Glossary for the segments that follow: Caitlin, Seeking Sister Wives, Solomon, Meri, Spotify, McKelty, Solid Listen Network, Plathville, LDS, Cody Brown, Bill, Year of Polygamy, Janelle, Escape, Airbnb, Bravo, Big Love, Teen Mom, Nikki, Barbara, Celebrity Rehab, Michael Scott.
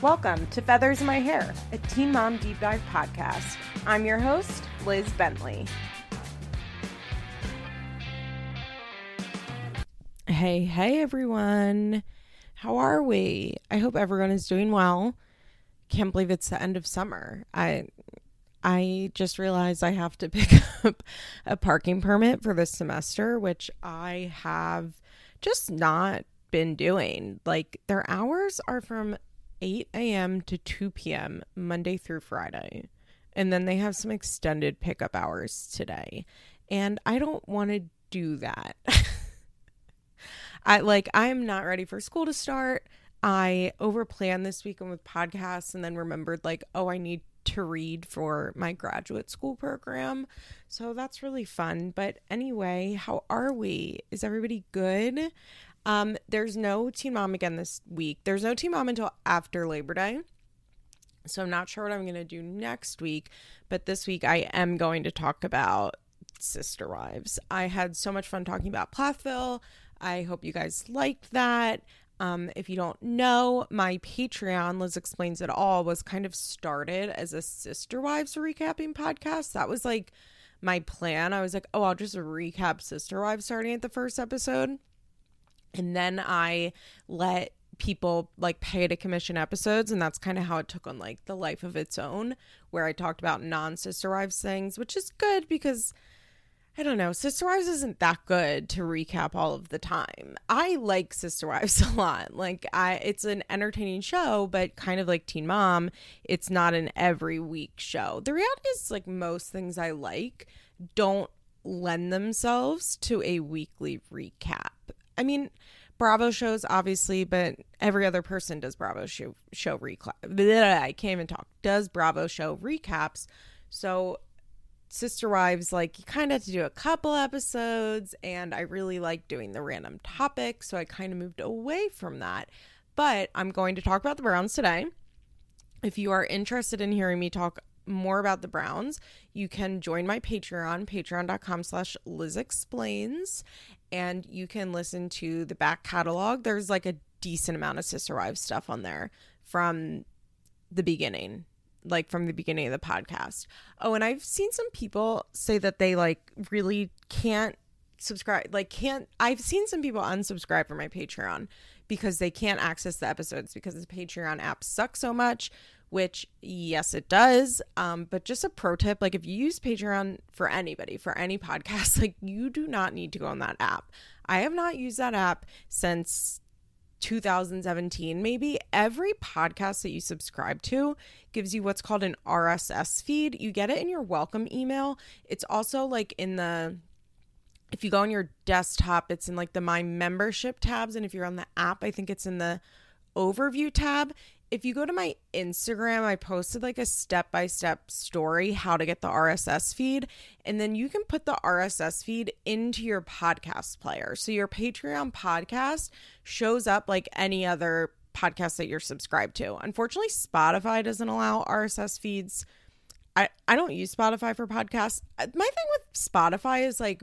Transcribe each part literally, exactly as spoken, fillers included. Welcome to Feathers in My Hair, a Teen Mom Deep Dive podcast. I'm your host, Liz Bentley. Hey, hey everyone. How are we? I hope everyone is doing well. Can't believe it's the end of summer. I I just realized I have to pick up a parking permit for this semester, which I have just not been doing. Like, their hours are from eight a.m. to two p.m. Monday through Friday. And then they have some extended pickup hours today. And I don't want to do that. I like, I'm not ready for school to start. I overplanned this weekend with podcasts and then remembered like, oh, I need to read for my graduate school program. So that's really fun. But anyway, how are we? Is everybody good? Um, there's no Teen Mom again this week. There's no Teen Mom until after Labor Day. So I'm not sure what I'm going to do next week. But this week I am going to talk about Sister Wives. I had so much fun talking about Plathville. I hope you guys liked that. Um, if you don't know, my Patreon, Liz Explains It All, was kind of started as a Sister Wives recapping podcast. That was like my plan. I was like, oh, I'll just recap Sister Wives starting at the first episode. And then I let people like pay to commission episodes. And that's kind of how it took on like the life of its own, where I talked about non-Sister Wives things, which is good because I don't know. Sister Wives isn't that good to recap all of the time. I like Sister Wives a lot. Like, I, it's an entertaining show, but kind of like Teen Mom, it's not an every week show. The reality is, like, most things I like don't lend themselves to a weekly recap. I mean, Bravo shows, obviously, but every other person does Bravo show, show recap. I can't even talk. Does Bravo show recaps. So Sister Wives, like, you kind of have to do a couple episodes, and I really like doing the random topic, so I kind of moved away from that. But I'm going to talk about the Browns today. If you are interested in hearing me talk more about the Browns, you can join my Patreon, patreon.com slash Liz Explains, and you can listen to the back catalog. There's like a decent amount of Sister Wives stuff on there from the beginning. Like from the beginning of the podcast. Oh, and I've seen some people say that they like really can't subscribe. Like can't, I've seen some people unsubscribe from my Patreon because they can't access the episodes because the Patreon app sucks so much, which yes, it does. Um, but just a pro tip, like if you use Patreon for anybody, for any podcast, like you do not need to go on that app. I have not used that app since two thousand seventeen, maybe. Every podcast that you subscribe to gives you what's called an R S S feed. You get it in your welcome email. It's also like in the, if you go on your desktop, it's in like the My Membership tabs. And if you're on the app, I think it's in the Overview tab. If you go to my Instagram, I posted like a step-by-step story how to get the R S S feed, and then you can put the R S S feed into your podcast player. So your Patreon podcast shows up like any other podcast that you're subscribed to. Unfortunately, Spotify doesn't allow R S S feeds. I, I don't use Spotify for podcasts. My thing with Spotify is like,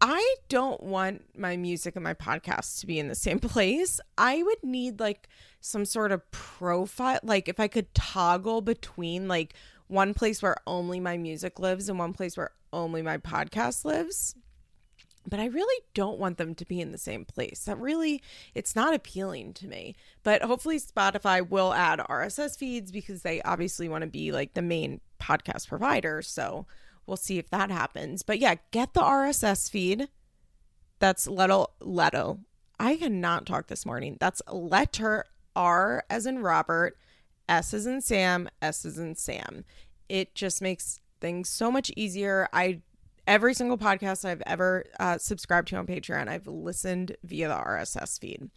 I don't want my music and my podcast to be in the same place. I would need like some sort of profile. Like if I could toggle between like one place where only my music lives and one place where only my podcast lives. But I really don't want them to be in the same place. That really, it's not appealing to me. But hopefully Spotify will add R S S feeds because they obviously want to be like the main podcast provider. So we'll see if that happens. But yeah, get the R S S feed. That's Leto. Leto. I cannot talk this morning. That's letter R as in Robert, S as in Sam, S as in Sam. It just makes things so much easier. I every single podcast I've ever uh, subscribed to on Patreon, I've listened via the R S S feed.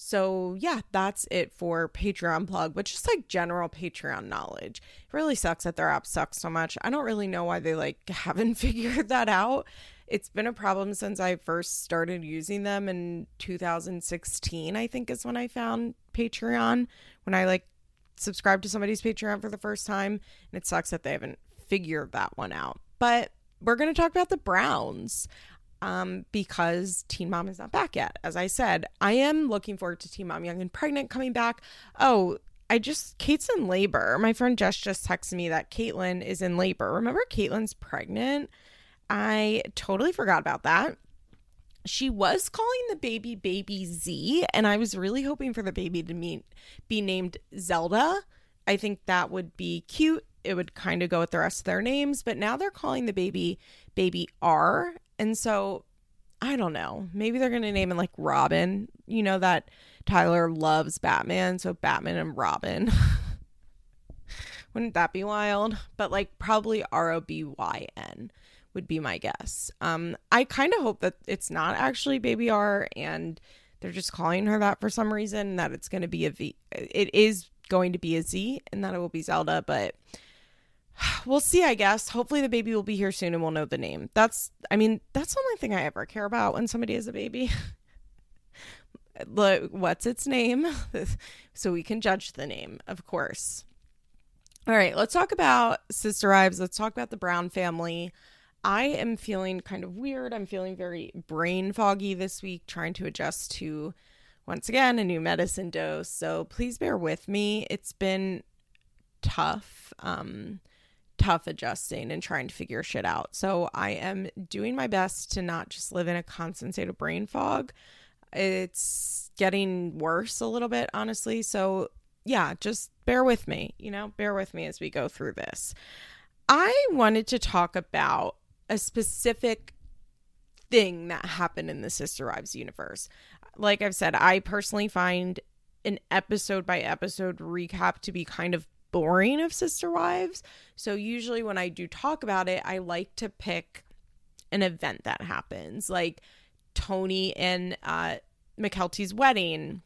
So yeah, that's it for Patreon plug, but just like general Patreon knowledge. It really sucks that their app sucks so much. I don't really know why they like haven't figured that out. It's been a problem since I first started using them in two thousand sixteen, I think is when I found Patreon, when I like subscribed to somebody's Patreon for the first time. And it sucks that they haven't figured that one out. But we're going to talk about the Browns. Um, because Teen Mom is not back yet. As I said, I am looking forward to Teen Mom Young and Pregnant coming back. Oh, I just, Kate's in labor. My friend Jess just texted me that Caitlin is in labor. Remember Caitlin's pregnant? I totally forgot about that. She was calling the baby Baby Z, and I was really hoping for the baby to mean, be named Zelda. I think that would be cute. It would kind of go with the rest of their names, but now they're calling the baby Baby R. And so I don't know. Maybe they're going to name it like Robyn. You know that Tyler loves Batman, so Batman and Robyn. Wouldn't that be wild? But like probably R O B Y N would be my guess. Um, I kind of hope that it's not actually Baby R and they're just calling her that for some reason, that it's going to be a V. It is going to be a Z and that it will be Zelda, but we'll see, I guess. Hopefully the baby will be here soon and we'll know the name. That's, I mean, that's the only thing I ever care about when somebody has a baby. Look, what's its name? So we can judge the name, of course. All right, let's talk about Sister Wives. Let's talk about the Brown family. I am feeling kind of weird. I'm feeling very brain foggy this week, trying to adjust to, once again, a new medicine dose. So please bear with me. It's been tough. Um... tough adjusting and trying to figure shit out. So I am doing my best to not just live in a constant state of brain fog. It's getting worse a little bit, honestly. So yeah, just bear with me, you know, bear with me as we go through this. I wanted to talk about a specific thing that happened in the Sister Wives universe. Like I've said, I personally find an episode by episode recap to be kind of boring of Sister Wives. So usually when I do talk about it, I like to pick an event that happens, like Tony and uh, McKelty's wedding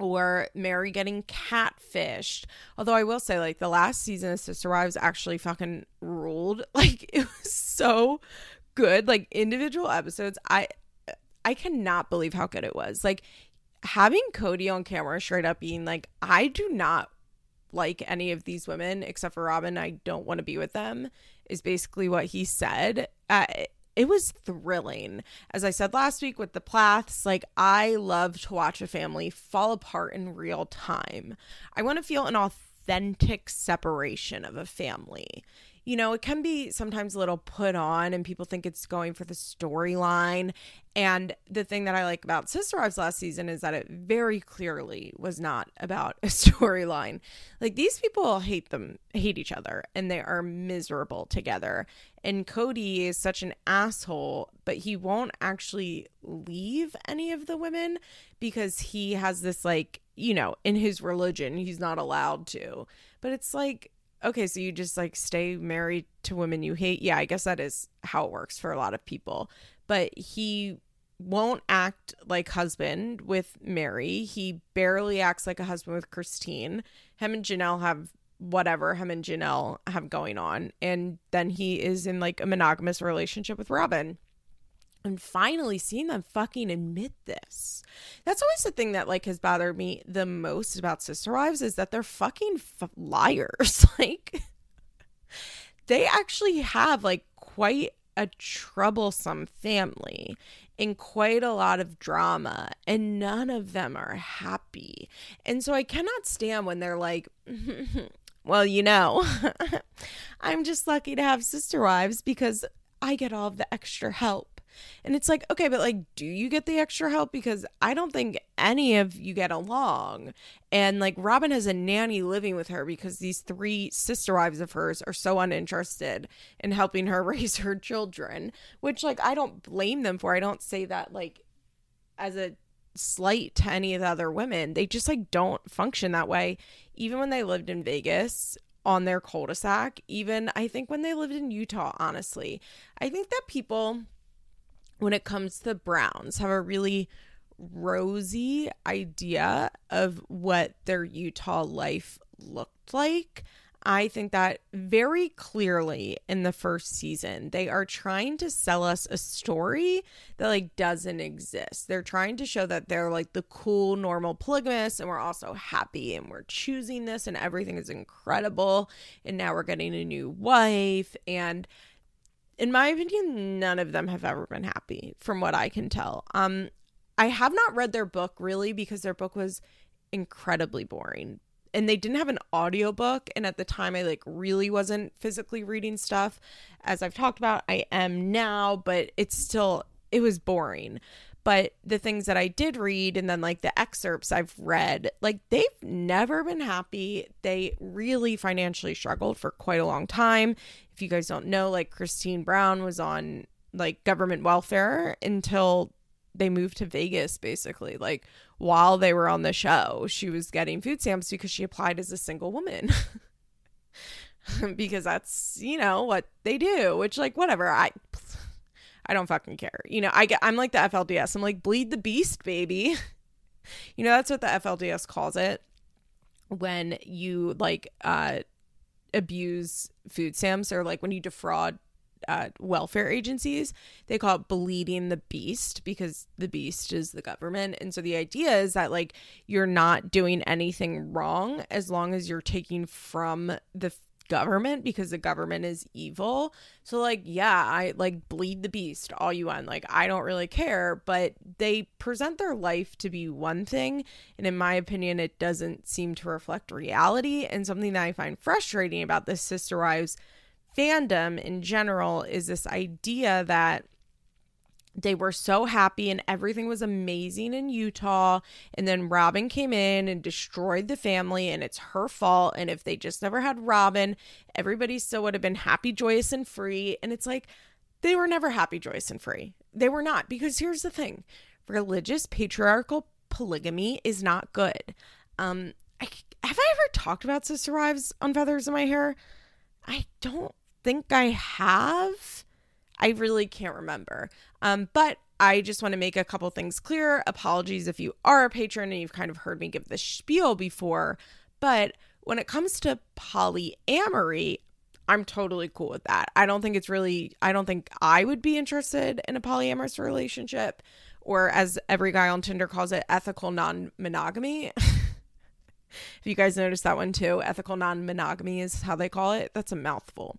or Meri getting catfished. Although I will say, like, the last season of Sister Wives actually fucking ruled. Like, it was so good. Like, individual episodes, I I cannot believe how good it was. Like, having Cody on camera straight up being like, I do not like any of these women except for Robyn, I don't want to be with them, is basically what he said. Uh, it was thrilling. As I said last week with the Plaths, like, I love to watch a family fall apart in real time. I want to feel an authentic separation of a family. You know, it can be sometimes a little put on and people think it's going for the storyline. And the thing that I like about Sister Wives last season is that it very clearly was not about a storyline. Like, these people hate them, hate each other, and they are miserable together. And Cody is such an asshole, but he won't actually leave any of the women because he has this, like, you know, in his religion, he's not allowed to. But it's like, okay, so you just, like, stay married to women you hate. Yeah, I guess that is how it works for a lot of people. But he won't act like husband with Meri. He barely acts like a husband with Christine. Him and Janelle have whatever him and Janelle have going on. And then he is in, like, a monogamous relationship with Robyn. And finally seeing them fucking admit this. That's always the thing that, like, has bothered me the most about Sister Wives, is that they're fucking f- liars. Like, they actually have, like, quite a troublesome family and quite a lot of drama, and none of them are happy. And so I cannot stand when they're like, well, you know, I'm just lucky to have Sister Wives because I get all of the extra help. And it's like, okay, but, like, do you get the extra help? Because I don't think any of you get along. And, like, Robyn has a nanny living with her because these three sister wives of hers are so uninterested in helping her raise her children, which, like, I don't blame them for. I don't say that, like, as a slight to any of the other women. They just, like, don't function that way. Even when they lived in Vegas on their cul-de-sac, even I think when they lived in Utah, honestly, I think that people, when it comes to the Browns, have a really rosy idea of what their Utah life looked like. I think that very clearly in the first season, they are trying to sell us a story that, like, doesn't exist. They're trying to show that they're, like, the cool, normal polygamists, and we're also happy and we're choosing this and everything is incredible. And now we're getting a new wife, and in my opinion, none of them have ever been happy, from what I can tell. Um, I have not read their book, really, because their book was incredibly boring. and they didn't have an audiobook. And at the time, I like really wasn't physically reading stuff. As I've talked about, I am now, but it's still, it was boring. But the things that I did read and then like the excerpts I've read, like they've never been happy. They really financially struggled for quite a long time. If you guys don't know, like Christine Brown was on like government welfare until they moved to Vegas, basically. Like while they were on the show, she was getting food stamps because she applied as a single woman. Because that's, you know, what they do, which like whatever. I... I don't fucking care. You know, I get, I'm like the F L D S. I'm like, bleed the beast, baby. You know, that's what the F L D S calls it when you like uh, abuse food stamps or like when you defraud uh, welfare agencies. They call it bleeding the beast because the beast is the government. And so the idea is that like you're not doing anything wrong as long as you're taking from the government because the government is evil. So like, yeah, I like bleed the beast all you want. Like, I don't really care, but they present their life to be one thing. And in my opinion, it doesn't seem to reflect reality. And something that I find frustrating about this Sister Wives fandom in general is this idea that they were so happy and everything was amazing in Utah. And then Robyn came in and destroyed the family and it's her fault. And if they just never had Robyn, everybody still would have been happy, joyous, and free. And it's like, they were never happy, joyous, and free. They were not. Because here's the thing. Religious patriarchal polygamy is not good. Um, I, have I ever talked about Sister Wives on Feathers in My Hair? I don't think I have. I really can't remember. Um, but I just want to make a couple things clear. Apologies if you are a patron and you've kind of heard me give this spiel before. But when it comes to polyamory, I'm totally cool with that. I don't think it's really, I don't think I would be interested in a polyamorous relationship, or as every guy on Tinder calls it, ethical non-monogamy. If you guys noticed that one too, ethical non-monogamy is how they call it. That's a mouthful.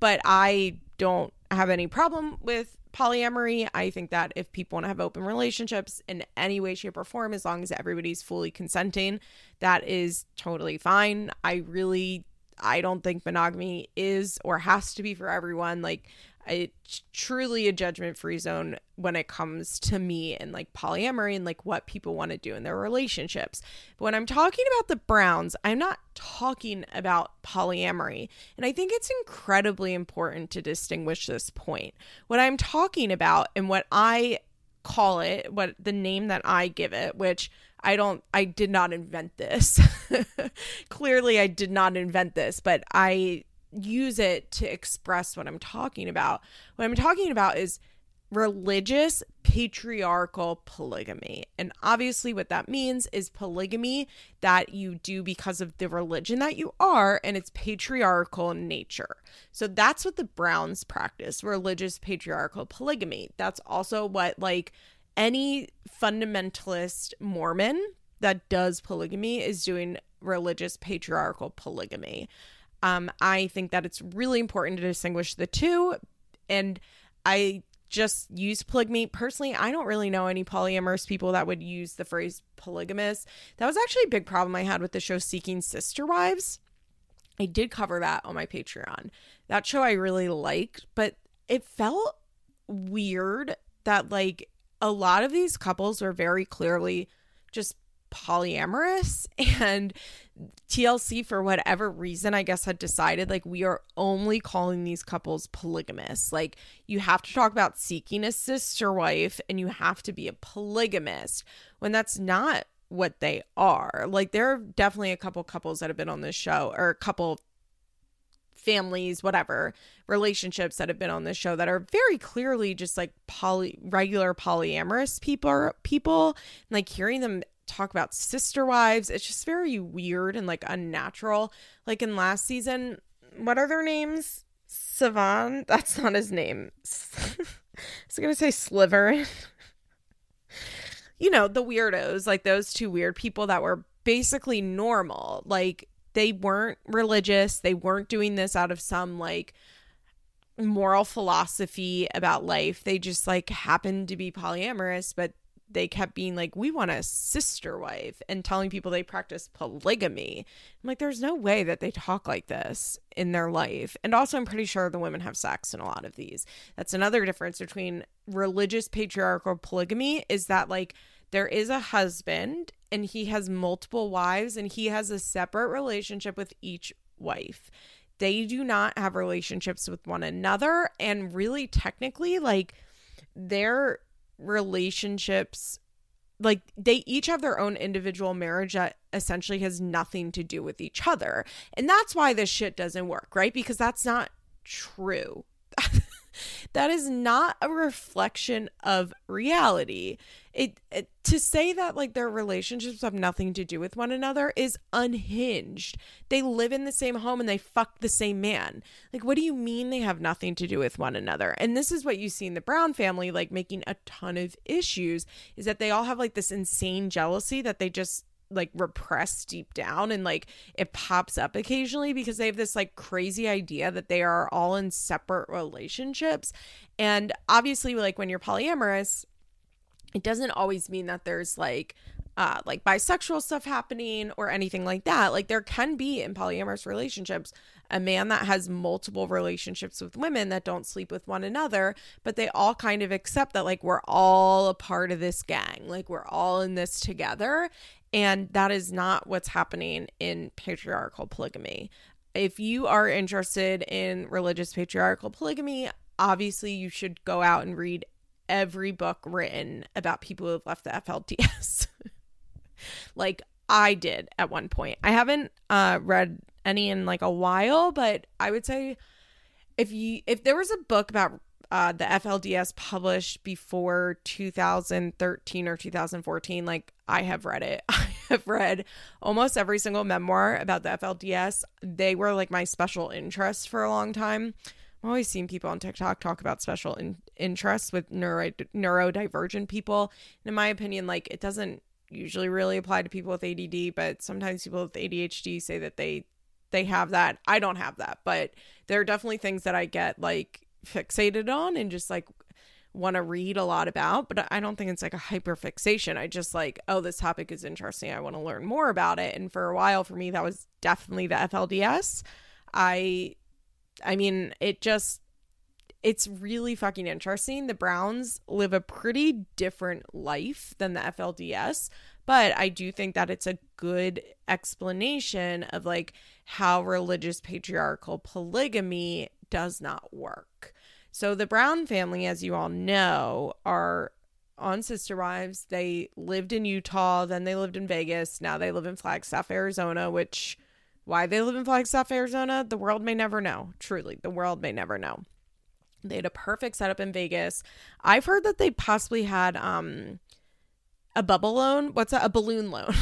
But I don't have any problem with polyamory. I think that if people want to have open relationships in any way, shape, or form, as long as everybody's fully consenting, that is totally fine. I really, I don't think monogamy is or has to be for everyone. Like, it's truly a judgment-free zone when it comes to me and like polyamory and like what people want to do in their relationships. But when I'm talking about the Browns, I'm not talking about polyamory. And I think it's incredibly important to distinguish this point. What I'm talking about and what I call it, what the name that I give it, which I don't, I did not invent this. Clearly, I did not invent this, but I use it to express what I'm talking about. What I'm talking about is religious patriarchal polygamy. And obviously what that means is polygamy that you do because of the religion that you are, and it's patriarchal in nature. So that's what the Browns practice, religious patriarchal polygamy. That's also what like any fundamentalist Mormon that does polygamy is doing, religious patriarchal polygamy. Um, I think that it's really important to distinguish the two, and I just use polygamy. Personally, I don't really know any polyamorous people that would use the phrase polygamous. That was actually a big problem I had with the show Seeking Sister Wives. I did cover that on my Patreon. That show I really liked, but it felt weird that like a lot of these couples were very clearly just polyamorous, and T L C for whatever reason I guess had decided like we are only calling these couples polygamous. Like you have to talk about seeking a sister wife and you have to be a polygamist, when that's not what they are. Like there are definitely a couple couples that have been on this show, or a couple families, whatever, relationships that have been on this show that are very clearly just like poly regular polyamorous people people and like hearing them talk about sister wives, it's just very weird and like unnatural. Like in last season, what are their names? Savan, that's not his name. I was gonna say Sliver. You know, the weirdos, like those two weird people that were basically normal. Like they weren't religious, they weren't doing this out of some like moral philosophy about life. They just like happened to be polyamorous, but they kept being like, we want a sister wife, and telling people they practice polygamy. I'm like, there's no way that they talk like this in their life. And also, I'm pretty sure the women have sex in a lot of these. That's another difference between religious patriarchal polygamy, is that like there is a husband and he has multiple wives and he has a separate relationship with each wife. They do not have relationships with one another. And really, technically, like their relationships, like they each have their own individual marriage that essentially has nothing to do with each other. And that's why this shit doesn't work, right? Because that's not true. That is not a reflection of reality. It, it to say that like their relationships have nothing to do with one another is unhinged. They live in the same home and they fuck the same man. Like, what do you mean they have nothing to do with one another? And this is what you see in the Brown family, like making a ton of issues, is that they all have like this insane jealousy that they just like repressed deep down, and like it pops up occasionally because they have this like crazy idea that they are all in separate relationships. And obviously, like when you're polyamorous, it doesn't always mean that there's like uh like bisexual stuff happening or anything like that. Like there can be in polyamorous relationships a man that has multiple relationships with women that don't sleep with one another, but they all kind of accept that like we're all a part of this gang, like we're all in this together. And that is not what's happening in patriarchal polygamy. If you are interested in religious patriarchal polygamy, obviously you should go out and read every book written about people who have left the F L D S. Like I did at one point. I haven't uh, read any in like a while, but I would say if you if there was a book about Uh, the F L D S published before two thousand thirteen or two thousand fourteen, like I have read it. I have read almost every single memoir about the F L D S. They were like my special interest for a long time. I've always seen people on TikTok talk about special in- interests with neuro- neurodivergent people. And in my opinion, like it doesn't usually really apply to people with A D D, but sometimes people with A D H D say that they they have that. I don't have that, but there are definitely things that I get like fixated on and just like want to read a lot about, but I don't think it's like a hyper fixation. I just like, oh, this topic is interesting, I want to learn more about it. And for a while for me, that was definitely the F L D S. I I mean, it just it's really fucking interesting. The Browns live a pretty different life than the F L D S, but I do think that it's a good explanation of like how religious patriarchal polygamy does not work. So the Brown family, as you all know, are on Sister Wives. They lived in Utah, then they lived in Vegas, now they live in Flagstaff, Arizona, which why they live in Flagstaff, Arizona, the world may never know. Truly, the world may never know. They had a perfect setup in Vegas. I've heard that they possibly had um a bubble loan. What's that? A balloon loan.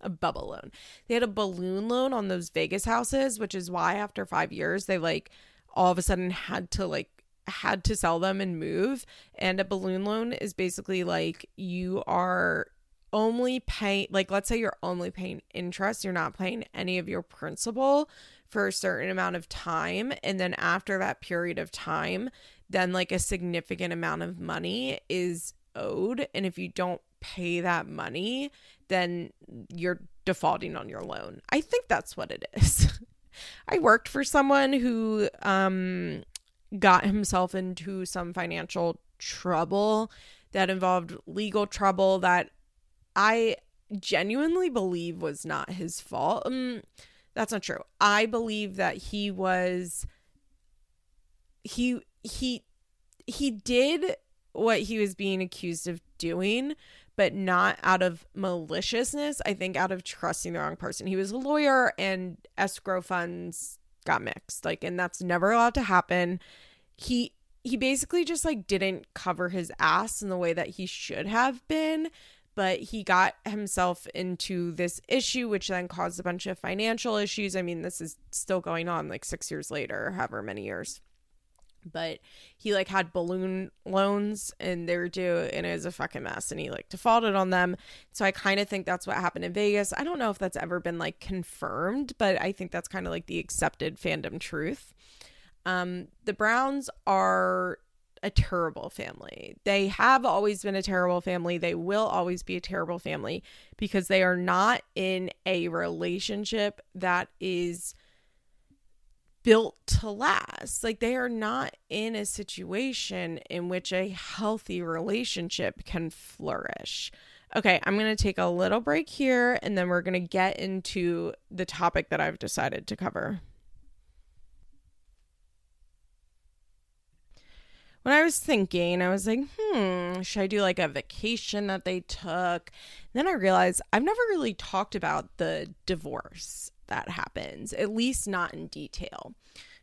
A bubble loan. They had a balloon loan on those Vegas houses, which is why after five years they like all of a sudden had to like had to sell them and move. And a balloon loan is basically like you are only paying, like let's say you're only paying interest, you're not paying any of your principal for a certain amount of time. And then after that period of time, then like a significant amount of money is owed. And if you don't pay that money, then you're defaulting on your loan. I think that's what it is. I worked for someone who um, got himself into some financial trouble that involved legal trouble that I genuinely believe was not his fault. Um, that's not true. I believe that he was, he, he, he did what he was being accused of doing, but not out of maliciousness. I think out of trusting the wrong person. He was a lawyer and escrow funds got mixed, like, and that's never allowed to happen. He he basically just like didn't cover his ass in the way that he should have been, but he got himself into this issue, which then caused a bunch of financial issues. I mean, this is still going on like six years later, however many years. But he like had balloon loans and they were due, and it was a fucking mess, and he like defaulted on them. So I kind of think that's what happened in Vegas. I don't know if that's ever been like confirmed, but I think that's kind of like the accepted fandom truth. Um, the Browns are a terrible family. They have always been a terrible family. They will always be a terrible family because they are not in a relationship that is built to last. Like, they are not in a situation in which a healthy relationship can flourish. Okay, I'm going to take a little break here, and then we're going to get into the topic that I've decided to cover. When I was thinking, I was like, hmm, should I do like a vacation that they took? And then I realized I've never really talked about the divorce that happens, at least not in detail.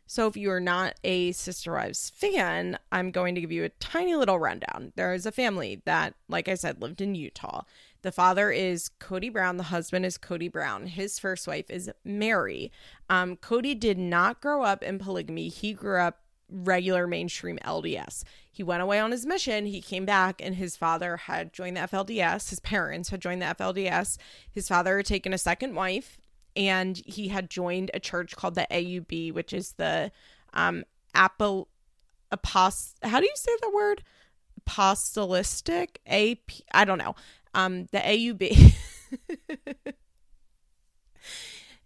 So if you are not a Sister Wives fan, I'm going to give you a tiny little rundown. There is a family that, like I said, lived in Utah. The father is Cody Brown. The husband is Cody Brown. His first wife is Meri. Um, Cody did not grow up in polygamy. He grew up regular mainstream L D S. He went away on his mission. He came back, and his father had joined the F L D S. His parents had joined the F L D S. His father had taken a second wife, and he had joined a church called the A U B, which is the um apple apost how do you say the word apostolistic a p I don't know um the A U B.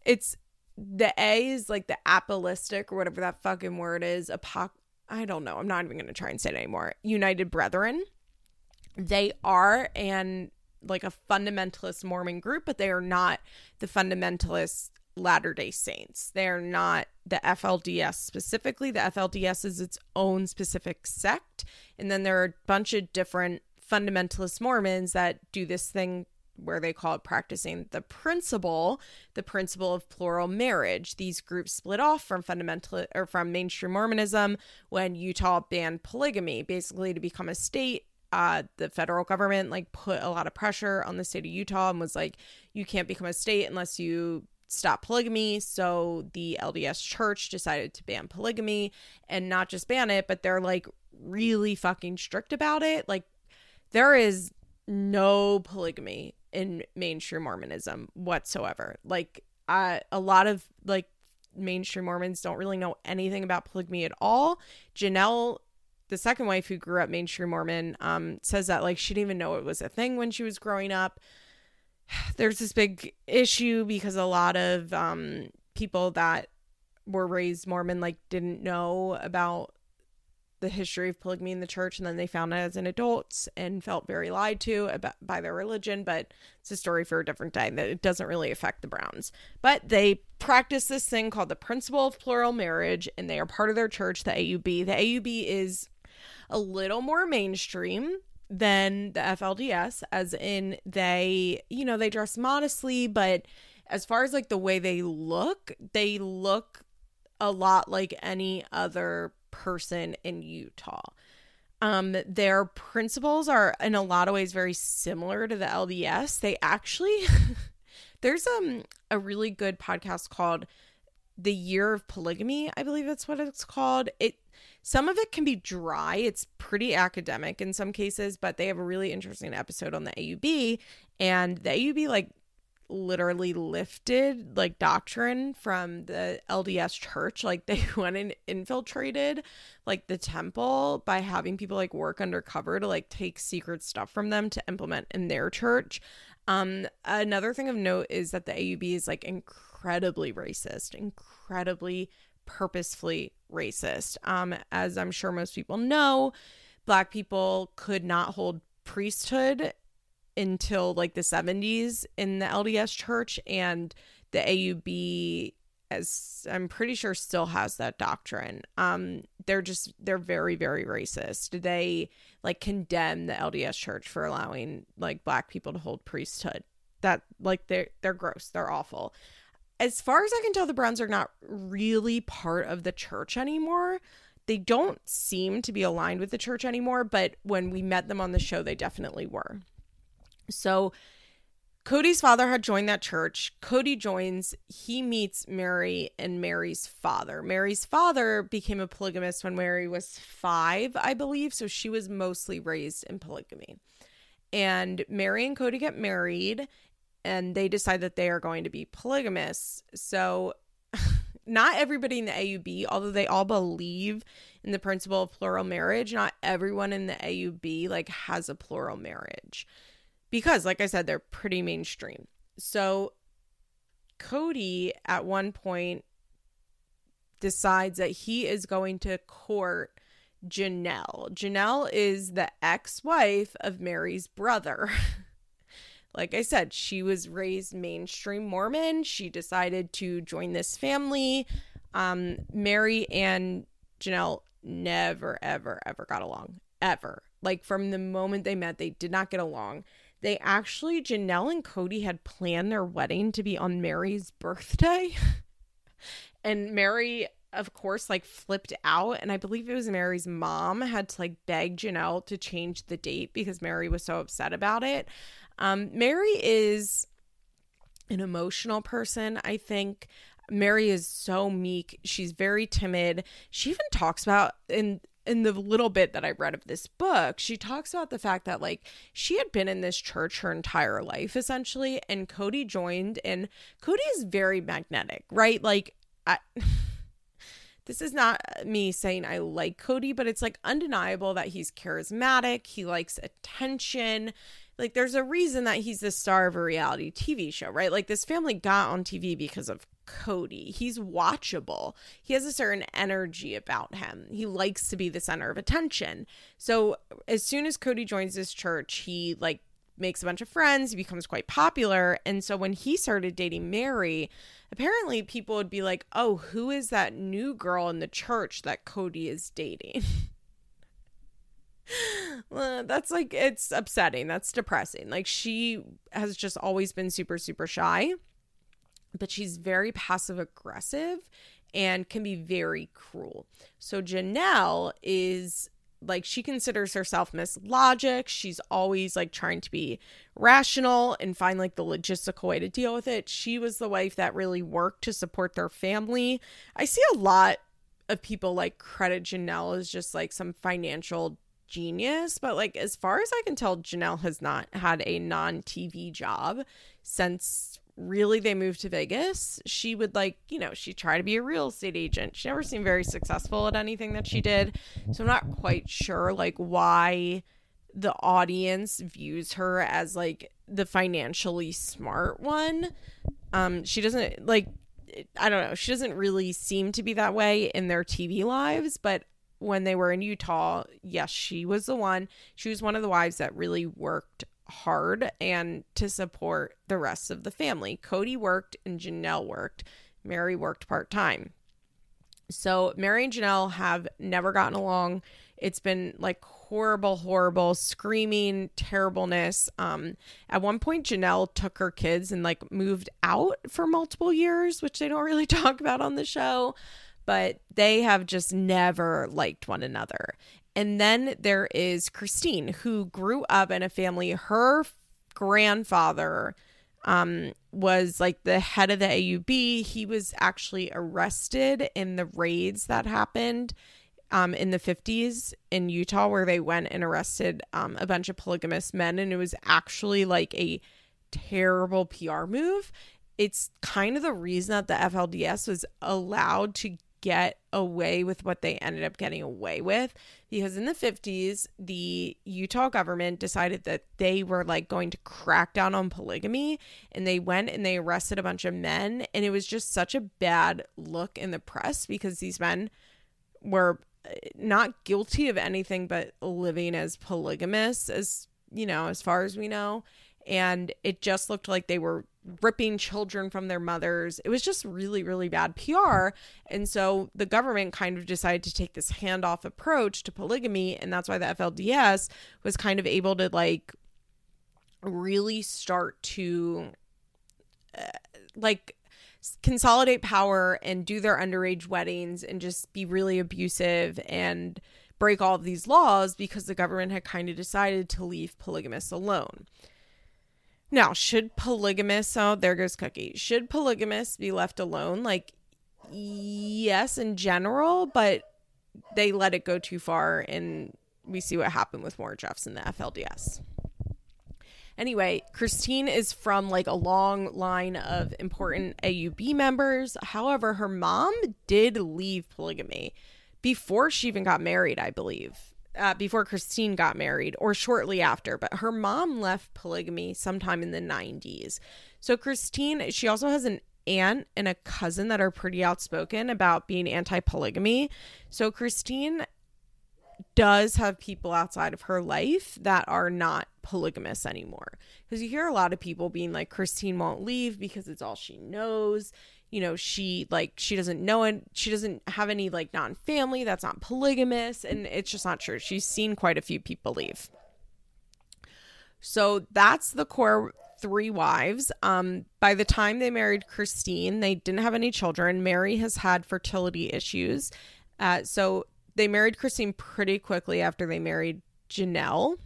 It's the A is like the apostolic or whatever that fucking word is. Apoc- I don't know. I'm not even going to try and say it anymore. United Brethren. They are an like a fundamentalist Mormon group, but they are not the fundamentalist Latter-day Saints. They are not the F L D S specifically. The F L D S is its own specific sect. And then there are a bunch of different fundamentalist Mormons that do this thing where they call it practicing the principle, the principle of plural marriage. These groups split off from fundamental or from mainstream Mormonism when Utah banned polygamy. Basically, to become a state, uh, the federal government like put a lot of pressure on the state of Utah and was like, you can't become a state unless you stop polygamy. So the L D S church decided to ban polygamy, and not just ban it, but they're like really fucking strict about it. Like, there is no polygamy in mainstream Mormonism whatsoever. Like, uh, a lot of like mainstream Mormons don't really know anything about polygamy at all. Janelle, the second wife who grew up mainstream Mormon, um, says that like she didn't even know it was a thing when she was growing up. There's this big issue because a lot of um people that were raised Mormon like didn't know about the history of polygamy in the church, and then they found it as an adult and felt very lied to about, by their religion. But it's a story for a different day. That it doesn't really affect the Browns, but they practice this thing called the principle of plural marriage, and they are part of their church, the A U B. The A U B is a little more mainstream than the F L D S, as in they, you know, they dress modestly, but as far as like the way they look, they look a lot like any other person in Utah. Um, their principles are in a lot of ways very similar to the L D S. They actually, there's um a really good podcast called The Year of Polygamy, I believe that's what it's called. It some of it can be dry. It's pretty academic in some cases, but they have a really interesting episode on the A U B, and the A U B like literally lifted like doctrine from the L D S church. Like, they went and infiltrated like the temple by having people like work undercover to like take secret stuff from them to implement in their church. Um, another thing of note is that the A U B is like incredibly racist, incredibly purposefully racist. Um, as I'm sure most people know, Black people could not hold priesthood until like the seventies in the L D S church, and the A U B, as I'm pretty sure, still has that doctrine. Um, they're just, they're very, very racist. They like condemn the L D S church for allowing like Black people to hold priesthood. That like they're, they're gross. They're awful. As far as I can tell, the Browns are not really part of the church anymore. They don't seem to be aligned with the church anymore, but when we met them on the show, they definitely were. So Cody's father had joined that church. Cody joins, he meets Meri and Mary's father. Mary's father became a polygamist when Meri was five, I believe. So she was mostly raised in polygamy. And Meri and Cody get married, and they decide that they are going to be polygamists. So not everybody in the A U B, although they all believe in the principle of plural marriage, not everyone in the A U B like has a plural marriage because, like I said, they're pretty mainstream. So Cody at one point decides that he is going to court Janelle. Janelle is the ex-wife of Meri's brother. Like I said, she was raised mainstream Mormon. She decided to join this family. Um, Meri and Janelle never, ever, ever got along. Ever. Like from the moment they met, they did not get along. They actually, Janelle and Cody had planned their wedding to be on Meri's birthday. And Meri, of course, like flipped out. And I believe it was Meri's mom had to like beg Janelle to change the date because Meri was so upset about it. Um, Meri is an emotional person, I think. Meri is so meek. She's very timid. She even talks about, in in the little bit that I read of this book, she talks about the fact that, like, she had been in this church her entire life, essentially, and Cody joined, and Cody is very magnetic, right? Like, I... This is not me saying I like Cody, but it's like undeniable that he's charismatic. He likes attention. Like there's a reason that he's the star of a reality T V show, right? Like this family got on T V because of Cody. He's watchable. He has a certain energy about him. He likes to be the center of attention. So as soon as Cody joins this church, he like makes a bunch of friends. He becomes quite popular. And so when he started dating Meri, apparently people would be like, oh, who is that new girl in the church that Cody is dating? That's like, it's upsetting. That's depressing. Like she has just always been super, super shy, but she's very passive aggressive and can be very cruel. So Janelle is... like she considers herself Miss Logic. She's always like trying to be rational and find like the logistical way to deal with it. She was the wife that really worked to support their family. I see a lot of people like credit Janelle as just like some financial genius, but like as far as I can tell, Janelle has not had a non-T V job since really they moved to Vegas. She would like, you know, she tried to be a real estate agent. She never seemed very successful at anything that she did. So I'm not quite sure like why the audience views her as like the financially smart one. Um, she doesn't like, I don't know. She doesn't really seem to be that way in their T V lives, but when they were in Utah, yes, she was the one. She was one of the wives that really worked hard and to support the rest of the family. Cody worked and Janelle worked. Meri worked part-time. So Meri and Janelle have never gotten along. It's been like horrible, horrible, screaming terribleness. Um, at one point, Janelle took her kids and like moved out for multiple years, which they don't really talk about on the show, but they have just never liked one another. And then there is Christine, who grew up in a family. Her grandfather um, was like the head of the A U B. He was actually arrested in the raids that happened um, in the fifties in Utah, where they went and arrested um, a bunch of polygamous men. And it was actually like a terrible P R move. It's kind of the reason that the F L D S was allowed to get away with what they ended up getting away with, because in the fifties the Utah government decided that they were like going to crack down on polygamy, and they went and they arrested a bunch of men, and it was just such a bad look in the press because these men were not guilty of anything but living as polygamists, as you know, as far as we know, and it just looked like they were ripping children from their mothers. It was just really, really bad P R. And so the government kind of decided to take this handoff approach to polygamy. And that's why the F L D S was kind of able to like really start to uh, like consolidate power and do their underage weddings and just be really abusive and break all of these laws, because the government had kind of decided to leave polygamists alone. Now, should polygamists, oh, there goes Cookie. Should polygamists be left alone? Like, yes, in general, but they let it go too far, and we see what happened with more Jeffs in the F L D S. Anyway, Christine is from like a long line of important A U B members. However, her mom did leave polygamy before she even got married, I believe. Uh, before Christine got married or shortly after, but her mom left polygamy sometime in the nineties. So Christine, she also has an aunt and a cousin that are pretty outspoken about being anti-polygamy. So Christine does have people outside of her life that are not polygamous anymore. Because you hear a lot of people being like, Christine won't leave because it's all she knows. You know, she like she doesn't know it. She doesn't have any like non-family that's not polygamous. And it's just not true. She's seen quite a few people leave. So that's the core three wives. Um, by the time they married Christine, they didn't have any children. Meri has had fertility issues. Uh, so they married Christine pretty quickly after they married Janelle.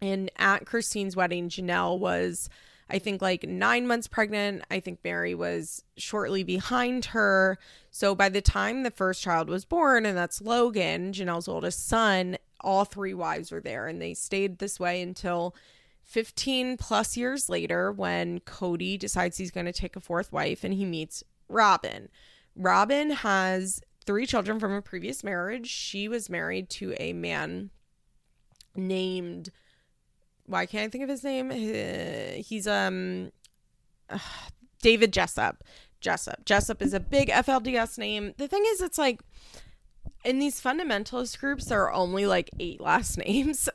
And at Christine's wedding, Janelle was, I think, like nine months pregnant. I think Meri was shortly behind her. So by the time the first child was born, and that's Logan, Janelle's oldest son, all three wives were there. And they stayed this way until fifteen plus years later when Cody decides he's going to take a fourth wife and he meets Robyn. Robyn has three children from a previous marriage. She was married to a man named... Why can't I think of his name? He's um uh, David Jessup. Jessup. Jessup is a big F L D S name. The thing is, it's like in these fundamentalist groups, there are only like eight last names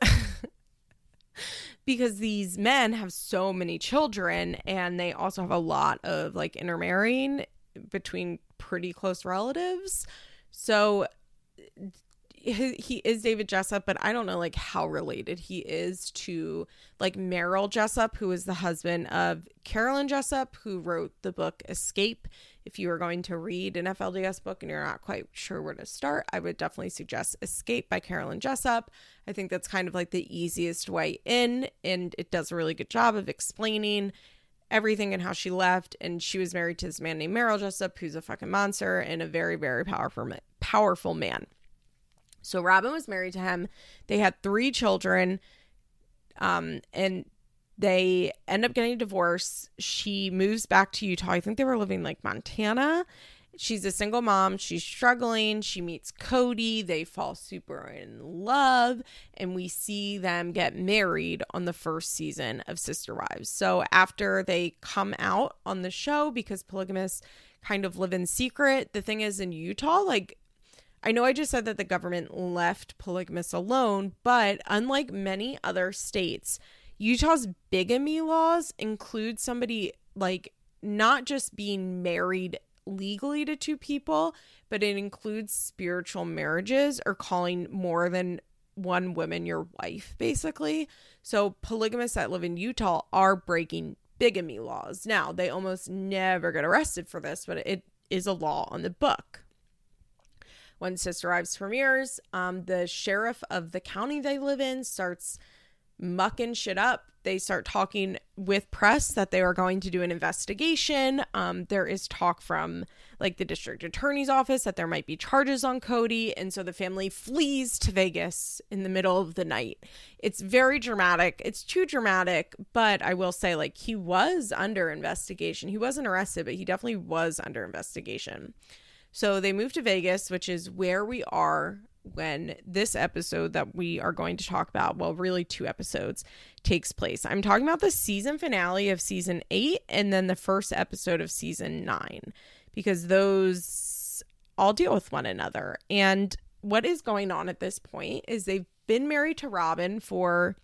because these men have so many children and they also have a lot of like intermarrying between pretty close relatives. So he is David Jessup, but I don't know like how related he is to like Merril Jessop, who is the husband of Carolyn Jessop, who wrote the book Escape. If you are going to read an F L D S book and you're not quite sure where to start, I would definitely suggest Escape by Carolyn Jessop. I think that's kind of like the easiest way in, and it does a really good job of explaining everything and how she left. And she was married to this man named Merril Jessop, who's a fucking monster and a very, very powerful, powerful man. So Robyn was married to him. They had three children, um, and they end up getting a divorce. She moves back to Utah. I think they were living like Montana. She's a single mom. She's struggling. She meets Cody. They fall super in love, and we see them get married on the first season of Sister Wives. So after they come out on the show, because polygamists kind of live in secret, the thing is in Utah, like, I know I just said that the government left polygamists alone, but unlike many other states, Utah's bigamy laws include somebody like not just being married legally to two people, but it includes spiritual marriages or calling more than one woman your wife, basically. So polygamists that live in Utah are breaking bigamy laws. Now, they almost never get arrested for this, but it is a law on the book. When Sister Wives premieres, um, the sheriff of the county they live in starts mucking shit up. They start talking with press that they are going to do an investigation. Um, there is talk from like the district attorney's office that there might be charges on Cody. And so the family flees to Vegas in the middle of the night. It's very dramatic. It's too dramatic. But I will say, like, he was under investigation. He wasn't arrested, but he definitely was under investigation. So they moved to Vegas, which is where we are when this episode that we are going to talk about, well, really two episodes, takes place. I'm talking about the season finale of season eight and then the first episode of season nine, because those all deal with one another. And what is going on at this point is they've been married to Robyn for,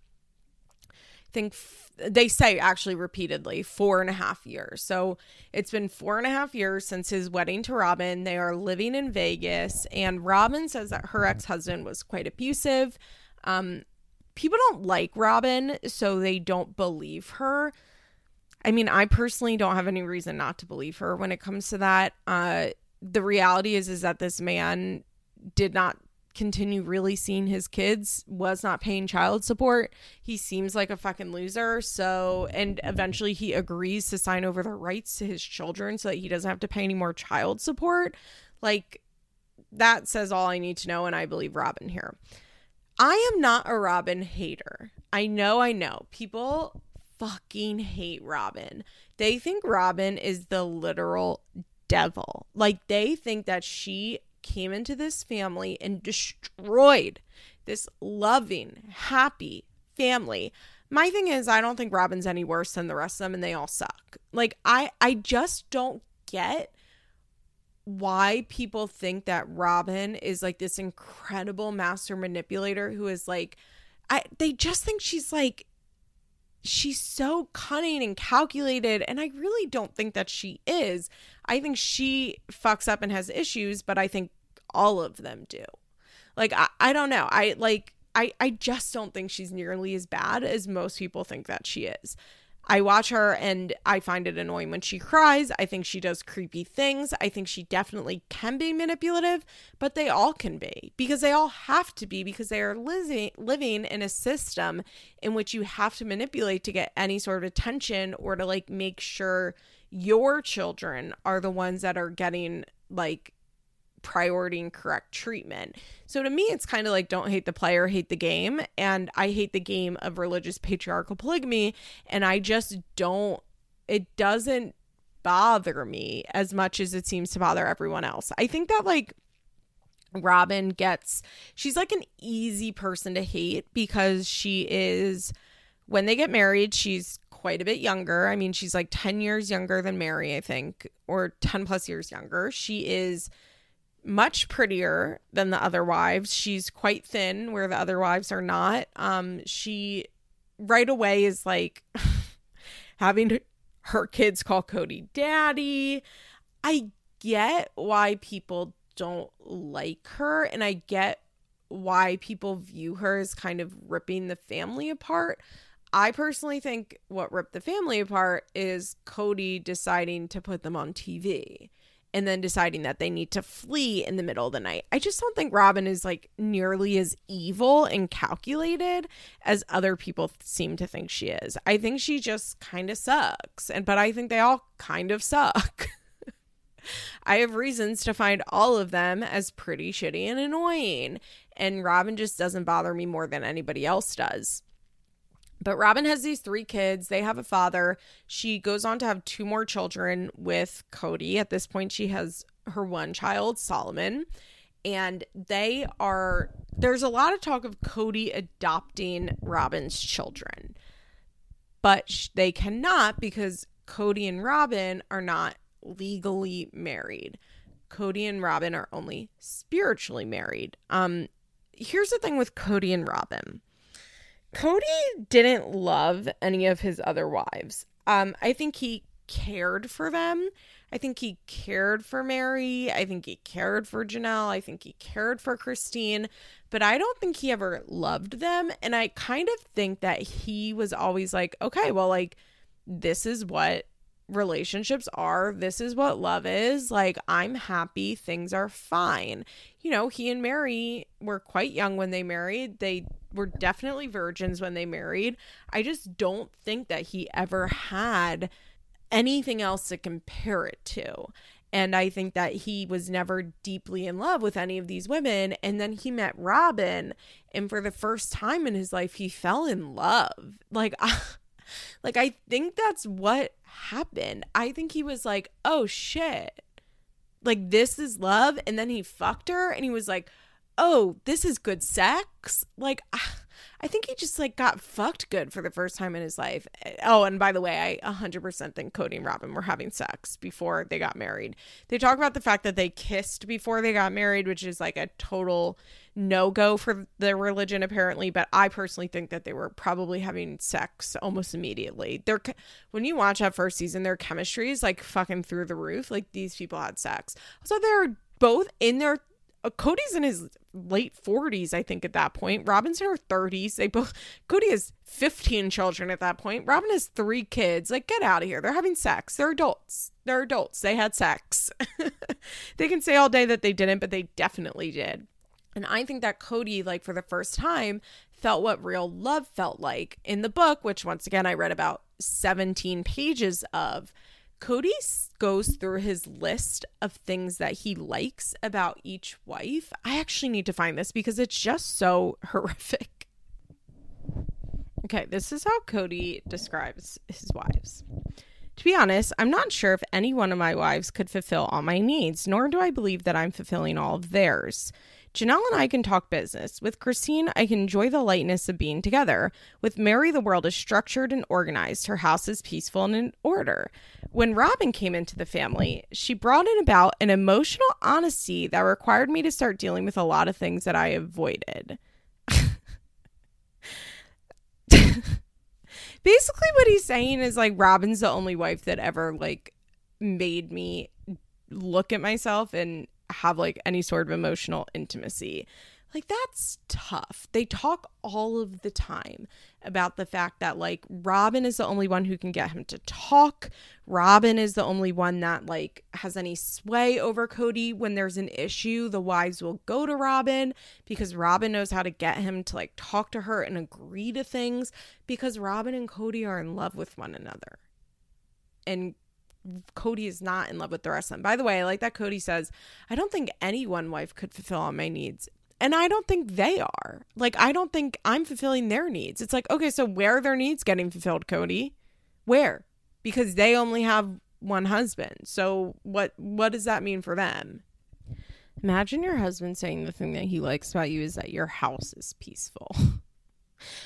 I think, f- they say actually repeatedly four and a half years. So it's been four and a half years since his wedding to Robyn. They are living in Vegas, and Robyn says that her ex-husband was quite abusive. Um, people don't like Robyn, so they don't believe her. I mean, I personally don't have any reason not to believe her when it comes to that. Uh, the reality is, is that this man did not continue really seeing his kids, was not paying child support. He seems like a fucking loser. So, and eventually he agrees to sign over the rights to his children so that he doesn't have to pay any more child support. Like, that says all I need to know, and I believe Robyn here. I am not a Robyn hater. I know, I know. People fucking hate Robyn. They think Robyn is the literal devil. Like, they think that she came into this family and destroyed this loving, happy family. My thing is, I don't think Robyn's any worse than the rest of them, and they all suck. Like, I, I just don't get why people think that Robyn is like this incredible master manipulator who is like, I they just think she's like, she's so cunning and calculated, and I really don't think that she is. I think she fucks up and has issues, but I think all of them do. Like, I, I don't know. I like I, I just don't think she's nearly as bad as most people think that she is. I watch her and I find it annoying when she cries. I think she does creepy things. I think she definitely can be manipulative, but they all can be, because they all have to be, because they are li- living in a system in which you have to manipulate to get any sort of attention, or to like make sure your children are the ones that are getting like priority and correct treatment. So to me, it's kind of like, don't hate the player, hate the game. And I hate the game of religious patriarchal polygamy. And I just don't, it doesn't bother me as much as it seems to bother everyone else. I think that like Robyn gets, she's like an easy person to hate, because she is, when they get married, she's quite a bit younger. I mean, she's like ten years younger than Meri, I think, or ten plus years younger. She is much prettier than the other wives. She's quite thin, where the other wives are not. Um, she right away is like having her kids call Cody daddy. I get why people don't like her, and I get why people view her as kind of ripping the family apart. I personally think what ripped the family apart is Cody deciding to put them on T V. And then deciding that they need to flee in the middle of the night. I just don't think Robyn is like nearly as evil and calculated as other people th- seem to think she is. I think she just kind of sucks. And but I think they all kind of suck. I have reasons to find all of them as pretty shitty and annoying. And Robyn just doesn't bother me more than anybody else does. But Robyn has these three kids. They have a father. She goes on to have two more children with Cody. At this point, she has her one child, Solomon. And they are, there's a lot of talk of Cody adopting Robyn's children. But they cannot, because Cody and Robyn are not legally married. Cody and Robyn are only spiritually married. Um, here's the thing with Cody and Robyn. Cody didn't love any of his other wives. Um, I think he cared for them. I think he cared for Meri. I think he cared for Janelle. I think he cared for Christine. But I don't think he ever loved them. And I kind of think that he was always like, okay, well, like, this is what relationships are. This is what love is. Like, I'm happy. Things are fine. You know, he and Meri were quite young when they married. They were definitely virgins when they married. I just don't think that he ever had anything else to compare it to. And I think that he was never deeply in love with any of these women. And then he met Robyn, and for the first time in his life, he fell in love. Like, I, like, I think that's what happened. I think he was like, oh shit, like, this is love. And then he fucked her and he was like, oh, this is good sex. Like, I think he just like got fucked good for the first time in his life. Oh, and by the way, I one hundred percent think Cody and Robyn were having sex before they got married. They talk about the fact that they kissed before they got married, which is like a total no-go for their religion apparently, but I personally think that they were probably having sex almost immediately. They're, when you watch that first season, their chemistry is like fucking through the roof. Like, these people had sex. So they're both in their Cody's in his late forties, I think, at that point. Robyn's in her thirties. They both Cody has fifteen children at that point. Robyn has three kids. Like, get out of here. They're having sex. They're adults. They're adults. They had sex. They can say all day that they didn't, but they definitely did. And I think that Cody, like, for the first time, felt what real love felt like in the book, which once again I read about seventeen pages of. Cody goes through his list of things that he likes about each wife. I actually need to find this because it's just so horrific. Okay, this is how Cody describes his wives. To be honest, I'm not sure if any one of my wives could fulfill all my needs, nor do I believe that I'm fulfilling all of theirs. Janelle and I can talk business. With Christine, I can enjoy the lightness of being together. With Meri, the world is structured and organized. Her house is peaceful and in order. When Robyn came into the family, she brought in about an emotional honesty that required me to start dealing with a lot of things that I avoided. Basically what he's saying is, like, Robyn's the only wife that ever, like, made me look at myself and have, like, any sort of emotional intimacy. Like, that's tough. They talk all of the time about the fact that, like, Robyn is the only one who can get him to talk. Robyn is the only one that, like, has any sway over Cody. When there's an issue, the wives will go to Robyn because Robyn knows how to get him to, like, talk to her and agree to things, because Robyn and Cody are in love with one another. And Cody is not in love with the rest of them. By the way, I like that Cody says, I don't think any one wife could fulfill all my needs. And I don't think they are. Like, I don't think I'm fulfilling their needs. It's like, okay, so where are their needs getting fulfilled, Cody? Where? Because they only have one husband. So what what does that mean for them? Imagine your husband saying the thing that he likes about you is that your house is peaceful.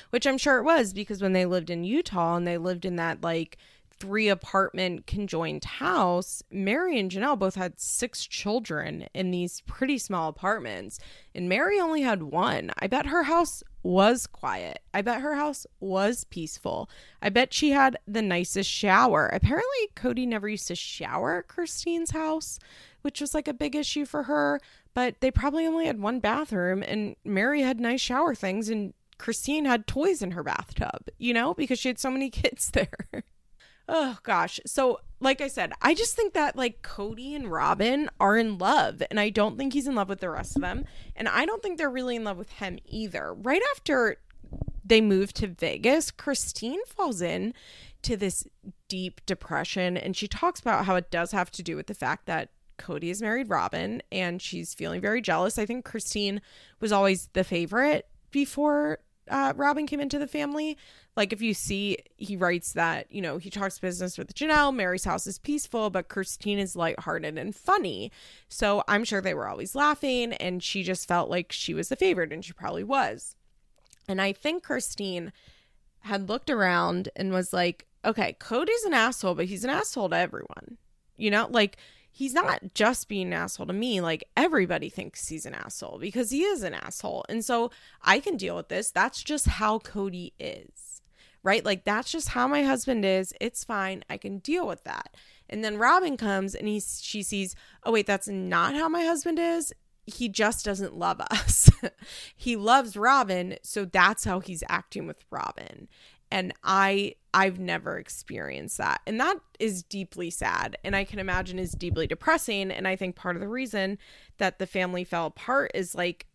Which I'm sure it was, because when they lived in Utah and they lived in that, like, three apartment conjoined house, Meri and Janelle both had six children in these pretty small apartments, and Meri only had one. I bet her house was quiet. I bet her house was peaceful. I bet she had the nicest shower. Apparently Cody never used to shower at Christine's house, which was, like, a big issue for her, but they probably only had one bathroom, and Meri had nice shower things, and Christine had toys in her bathtub, you know, because she had so many kids there. Oh, gosh. So, like I said, I just think that, like, Cody and Robyn are in love, and I don't think he's in love with the rest of them. And I don't think they're really in love with him either. Right after they move to Vegas, Christine falls in to this deep depression, and she talks about how it does have to do with the fact that Cody has married Robyn, and she's feeling very jealous. I think Christine was always the favorite before Uh, Robyn came into the family. Like, if you see, he writes that, you know, he talks business with Janelle, Meri's house is peaceful, but Christine is lighthearted and funny. So I'm sure they were always laughing, and she just felt like she was the favorite, and she probably was. And I think Christine had looked around and was like, okay, Cody's an asshole, but he's an asshole to everyone. You know, like, he's not just being an asshole to me. Like, everybody thinks he's an asshole because he is an asshole. And so I can deal with this. That's just how Cody is, right? Like, that's just how my husband is. It's fine. I can deal with that. And then Robyn comes and he, she sees, oh, wait, that's not how my husband is. He just doesn't love us. He loves Robyn, so that's how he's acting with Robyn. And I, I've never experienced that. And that is deeply sad. And I can imagine is deeply depressing. And I think part of the reason that the family fell apart is, like,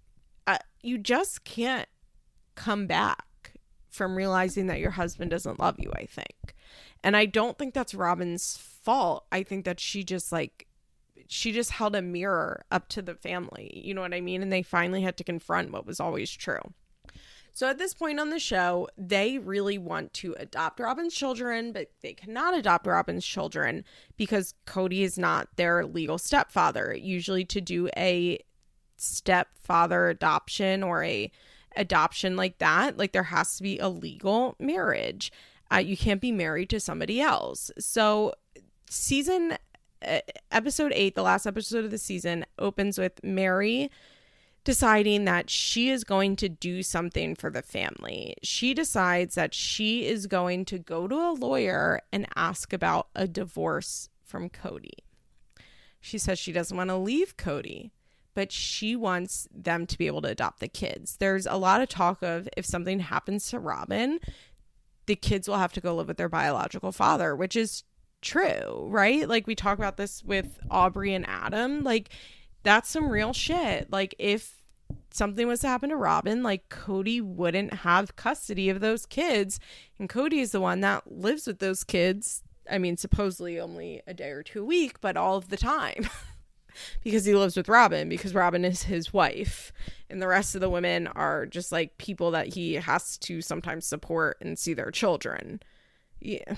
uh, you just can't come back from realizing that your husband doesn't love you, I think. And I don't think that's Robyn's fault. I think that she just, like, she just held a mirror up to the family. You know what I mean? And they finally had to confront what was always true. So at this point on the show, they really want to adopt Robyn's children, but they cannot adopt Robyn's children because Cody is not their legal stepfather. Usually to do a stepfather adoption or a adoption like that, like, there has to be a legal marriage. Uh, you can't be married to somebody else. So season uh, episode eight, the last episode of the season, opens with Meri deciding that she is going to do something for the family. She decides that she is going to go to a lawyer and ask about a divorce from Cody. She says she doesn't want to leave Cody, but she wants them to be able to adopt the kids. There's a lot of talk of, if something happens to Robyn, the kids will have to go live with their biological father, which is true, right? Like, we talk about this with Aubrey and Adam. Like, that's some real shit. Like, if something was to happen to Robyn, like, Cody wouldn't have custody of those kids. And Cody is the one that lives with those kids I mean, supposedly only a day or two a week, but all of the time. Because he lives with Robyn, because Robyn is his wife, and the rest of the women are just like people that he has to sometimes support and see their children. Yeah,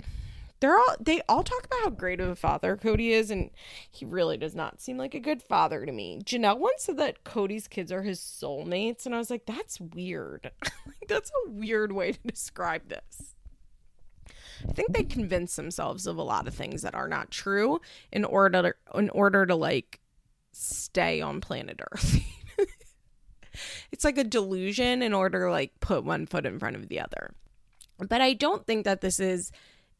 they're all they all talk about how great of a father Cody is, and he really does not seem like a good father to me. Janelle once said that Cody's kids are his soulmates, and I was like, that's weird. Like, that's a weird way to describe this. I think they convince themselves of a lot of things that are not true in order to, in order to like stay on planet Earth. It's like a delusion in order to like put one foot in front of the other. But I don't think that this is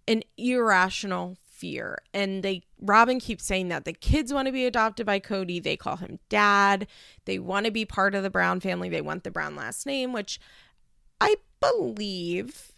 an irrational fear. And they Robyn keeps saying that the kids want to be adopted by Cody. They call him dad. They want to be part of the Brown family. They want the Brown last name, which I believe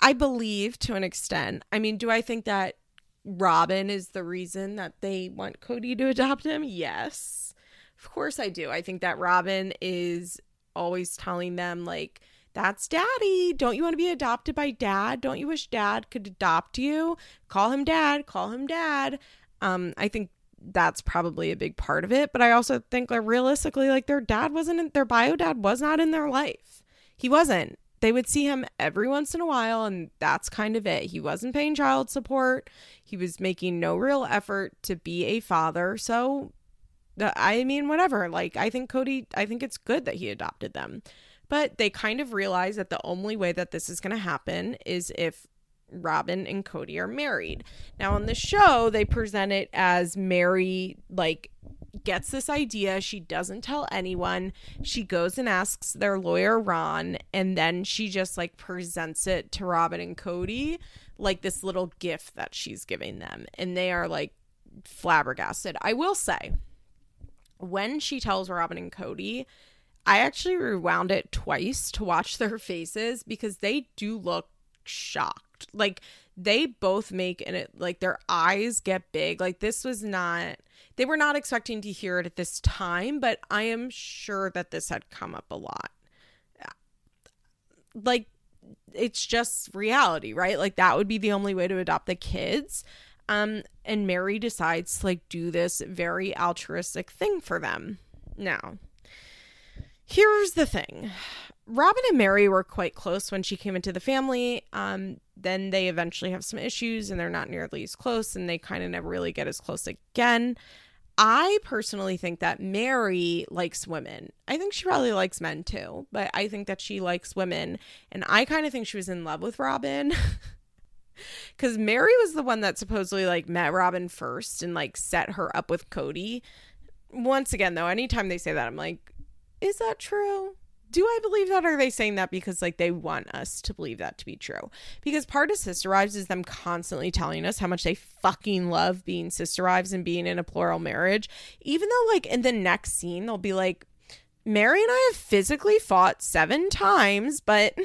I believe to an extent. I mean, do I think that Robyn is the reason that they want Cody to adopt him? Yes, of course I do. I think that Robyn is always telling them, like, that's daddy. Don't you want to be adopted by dad? Don't you wish dad could adopt you? Call him dad. Call him dad. Um, I think that's probably a big part of it. But I also think, like, realistically, like, their dad wasn't, in, their bio dad was not in their life. He wasn't. They would see him every once in a while, and that's kind of it. He wasn't paying child support. He was making no real effort to be a father. So, I mean, whatever. Like, I think Cody, I think it's good that he adopted them. But they kind of realize that the only way that this is going to happen is if Robyn and Cody are married. Now, on the show, they present it as Meri, like, gets this idea. She doesn't tell anyone. She goes and asks their lawyer Ron, and then she just like presents it to Robyn and Cody like this little gift that she's giving them, and they are like flabbergasted. I will say, when she tells Robyn and Cody, I actually rewound it twice to watch their faces, because they do look shocked. Like, they both make, and it like their eyes get big. Like, this was not, they were not expecting to hear it at this time, but I am sure that this had come up a lot. Like, it's just reality, right? Like, that would be the only way to adopt the kids. Um, and Meri decides to like do this very altruistic thing for them. Now, here's the thing. Robyn and Meri were quite close when she came into the family. Um, then they eventually have some issues, and they're not nearly as close, and they kind of never really get as close again. I personally think that Meri likes women. I think she probably likes men too, but I think that she likes women. And I kind of think she was in love with Robyn. Because Meri was the one that supposedly like met Robyn first and like set her up with Cody. Once again, though, anytime they say that, I'm like, is that true? Do I believe that, or are they saying that because, like, they want us to believe that to be true? Because part of Sister Wives is them constantly telling us how much they fucking love being Sister Wives and being in a plural marriage. Even though, like, in the next scene, they'll be like, Meri and I have physically fought seven times, but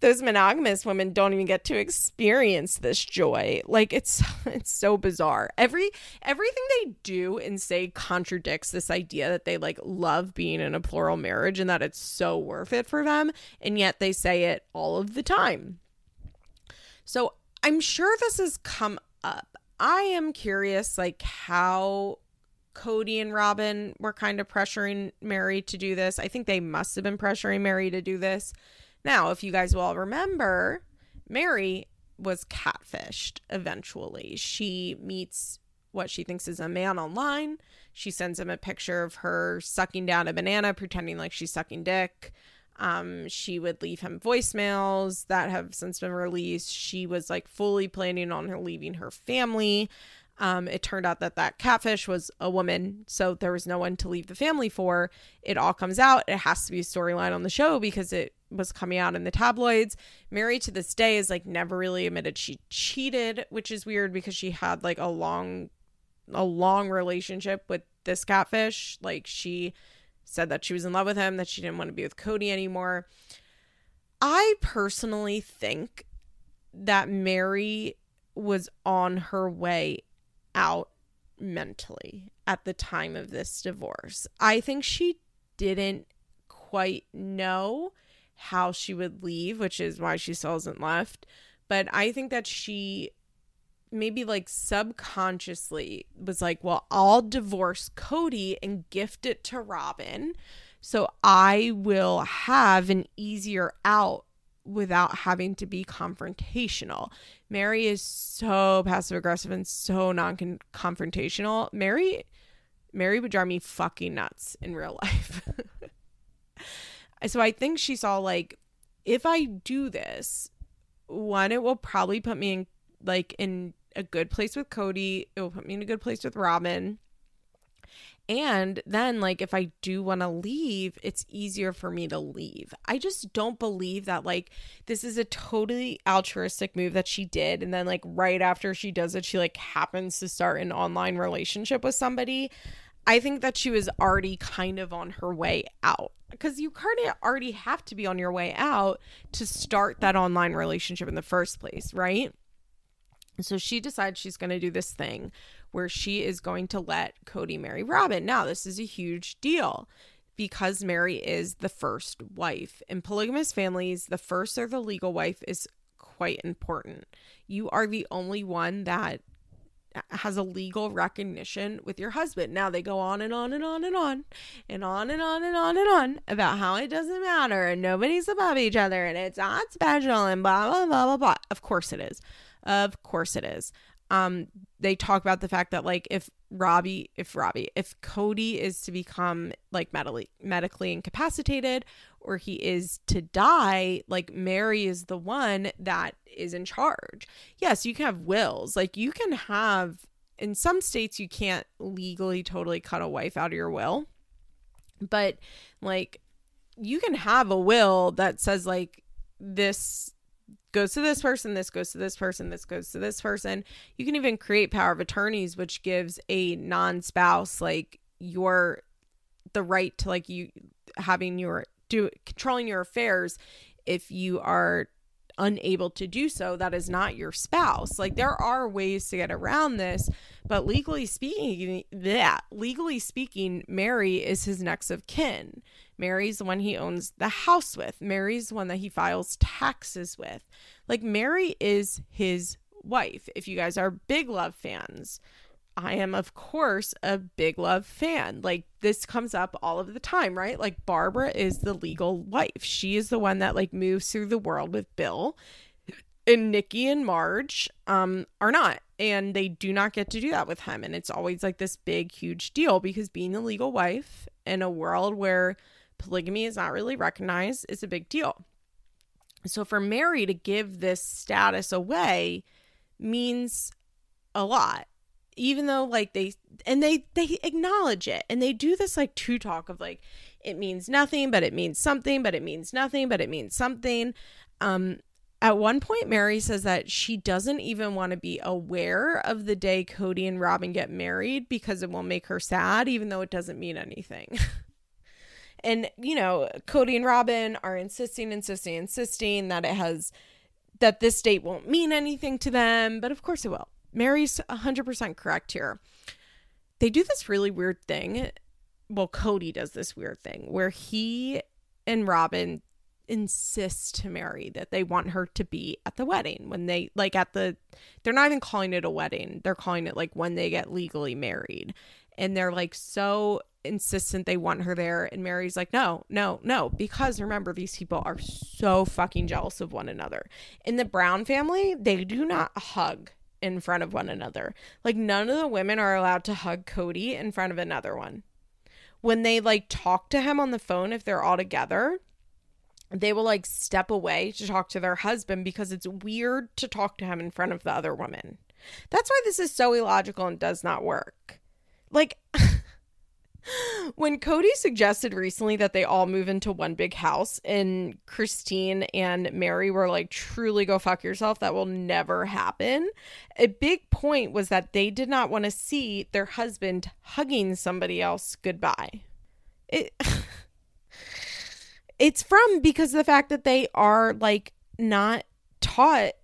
those monogamous women don't even get to experience this joy. Like, it's it's so bizarre. Every everything they do and say contradicts this idea that they like love being in a plural marriage and that it's so worth it for them, and yet they say it all of the time. So I'm sure this has come up. I am curious, like, how Cody and Robyn were kind of pressuring Meri to do this. I think they must have been pressuring Meri to do this. Now, if you guys will all remember, Meri was catfished eventually. She meets what she thinks is a man online. She sends him a picture of her sucking down a banana, pretending like she's sucking dick. Um, she would leave him voicemails that have since been released. She was like fully planning on her leaving her family. Um, it turned out that that catfish was a woman, so there was no one to leave the family for. It all comes out. It has to be a storyline on the show because it was coming out in the tabloids. Meri to this day is like never really admitted she cheated, which is weird because she had like a long, a long relationship with this catfish. Like, she said that she was in love with him, that she didn't want to be with Cody anymore. I personally think that Meri was on her way out mentally at the time of this divorce. I think she didn't quite know how she would leave, which is why she still hasn't left, But I think that she maybe like subconsciously was like, well, I'll divorce Cody and gift it to Robyn, so I will have an easier out without having to be confrontational. Meri is so passive aggressive and so non-confrontational. Meri, Meri would drive me fucking nuts in real life. So I think she saw like, if I do this, one, it will probably put me in like in a good place with Cody. It will put me in a good place with Robyn. And then, like, if I do want to leave, it's easier for me to leave. I just don't believe that, like, this is a totally altruistic move that she did. And then, like, right after she does it, she, like, happens to start an online relationship with somebody. I think that she was already kind of on her way out. Because you kind of already have to be on your way out to start that online relationship in the first place, right? So she decides she's going to do this thing where she is going to let Cody marry Robyn. Now, this is a huge deal because Meri is the first wife. In polygamous families, the first or the legal wife is quite important. You are the only one that has a legal recognition with your husband. Now, they go on and on and on and on and on and on and on and on about how it doesn't matter and nobody's above each other and it's not special and blah, blah, blah, blah, blah. Of course it is. Of course it is. Um, they talk about the fact that like if Robbie, if Robbie, if Cody is to become like medically medically incapacitated or he is to die, like Meri is the one that is in charge. Yes, you can have wills. Like you can have, in some states you can't legally totally cut a wife out of your will, but like you can have a will that says like this goes to this person, this goes to this person, this goes to this person. You can even create power of attorneys, which gives a non-spouse like your the right to like you having your do controlling your affairs if you are unable to do so. That is not your spouse. Like there are ways to get around this, but legally speaking, that legally speaking, Meri is his next of kin. Mary's the one he owns the house with. Mary's the one that he files taxes with. Like Meri is his wife. If you guys are Big Love fans, I am, of course, a Big Love fan. Like this comes up all of the time, right? Like Barbara is the legal wife. She is the one that like moves through the world with Bill, and Nikki and Marge um, are not. And they do not get to do that with him. And it's always like this big, huge deal because being the legal wife in a world where polygamy is not really recognized is a big deal. So for Meri to give this status away means a lot, even though like they and they they acknowledge it and they do this like two talk of like it means nothing, but it means something, but it means nothing, but it means something. Um, at one point, Meri says that she doesn't even want to be aware of the day Cody and Robyn get married because it will make her sad, even though it doesn't mean anything. And, you know, Cody and Robyn are insisting, insisting, insisting that it has, that this date won't mean anything to them. But of course it will. Mary's one hundred percent correct here. They do this really weird thing. Well, Cody does this weird thing where he and Robyn insist to Meri that they want her to be at the wedding when they, like at the, they're not even calling it a wedding. They're calling it like when they get legally married. And they're like so insistent they want her there, and Mary's like no no no because remember, these people are so fucking jealous of one another. In the Brown family, they do not hug in front of one another. Like none of the women are allowed to hug Cody in front of another one. When they like talk to him on the phone, if they're all together, they will like step away to talk to their husband because it's weird to talk to him in front of the other woman. That's why this is so illogical and does not work. Like when Cody suggested recently that they all move into one big house and Christine and Meri were like, truly go fuck yourself, that will never happen. A big point was that they did not want to see their husband hugging somebody else goodbye. It It's from because of the fact that they are like not taught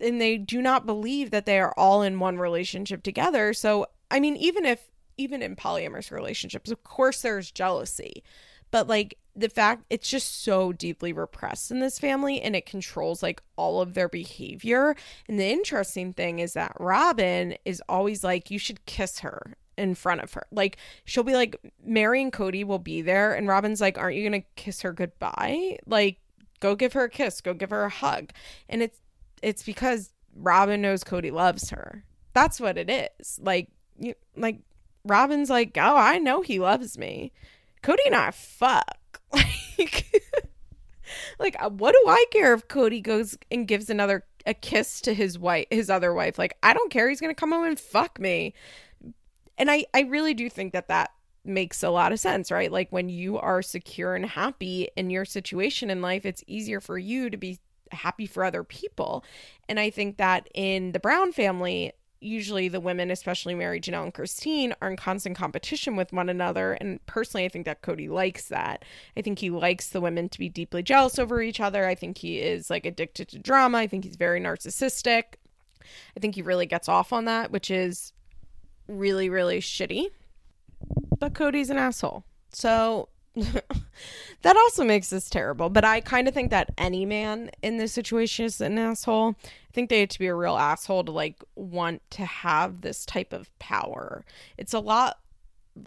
and they do not believe that they are all in one relationship together. So, I mean, even if Even in polyamorous relationships, of course there's jealousy, but like the fact it's just so deeply repressed in this family, and it controls like all of their behavior. And the interesting thing is that Robyn is always like, you should kiss her in front of her. Like, she'll be like, Meri and Cody will be there, and Robin's like, aren't you gonna kiss her goodbye? Like, go give her a kiss, go give her a hug. And it's it's because Robyn knows Cody loves her. That's what it is. Like, you, like Robin's like, oh, I know he loves me. Cody and I fuck. Like, like, what do I care if Cody goes and gives another a kiss to his wife, his other wife? Like, I don't care. He's gonna come home and fuck me. And I, I really do think that that makes a lot of sense, right? Like, when you are secure and happy in your situation in life, it's easier for you to be happy for other people. And I think that in the Brown family, usually the women, especially Meri, Janelle, and Christine, are in constant competition with one another. And personally, I think that Cody likes that. I think he likes the women to be deeply jealous over each other. I think he is like addicted to drama. I think he's very narcissistic. I think he really gets off on that, which is really, really shitty. But Cody's an asshole. So that also makes this terrible. But I kind of think that any man in this situation is an asshole. I think they have to be a real asshole to like want to have this type of power. It's a lot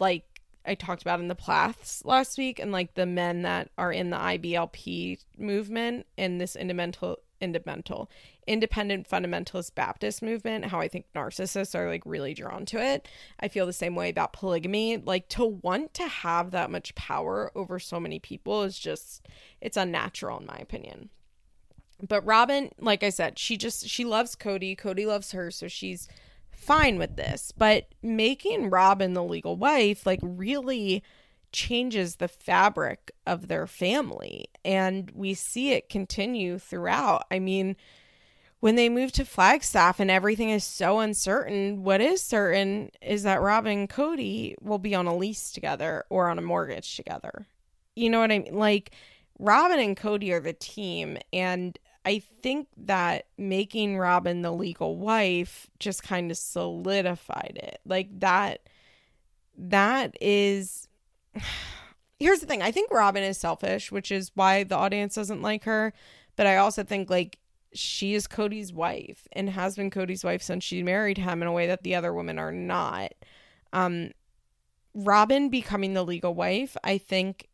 like I talked about in the Plaths last week, and like the men that are in the I B L P movement and this indimental Independent, independent fundamentalist Baptist movement, how I think narcissists are like really drawn to it. I feel the same way about polygamy. Like, to want to have that much power over so many people is just, it's unnatural in my opinion. But Robyn, like I said, she just, she loves Cody. Cody loves her, so she's fine with this. But making Robyn the legal wife like really changes the fabric of their family, and we see it continue throughout. I mean, when they move to Flagstaff and everything is so uncertain, what is certain is that Robyn and Cody will be on a lease together or on a mortgage together. You know what I mean? Like, Robyn and Cody are the team, and I think that making Robyn the legal wife just kind of solidified it. Like, that that is... Here's the thing. I think Robyn is selfish, which is why the audience doesn't like her. But I also think, like, she is Cody's wife and has been Cody's wife since she married him in a way that the other women are not. Um, Robyn becoming the legal wife, I think,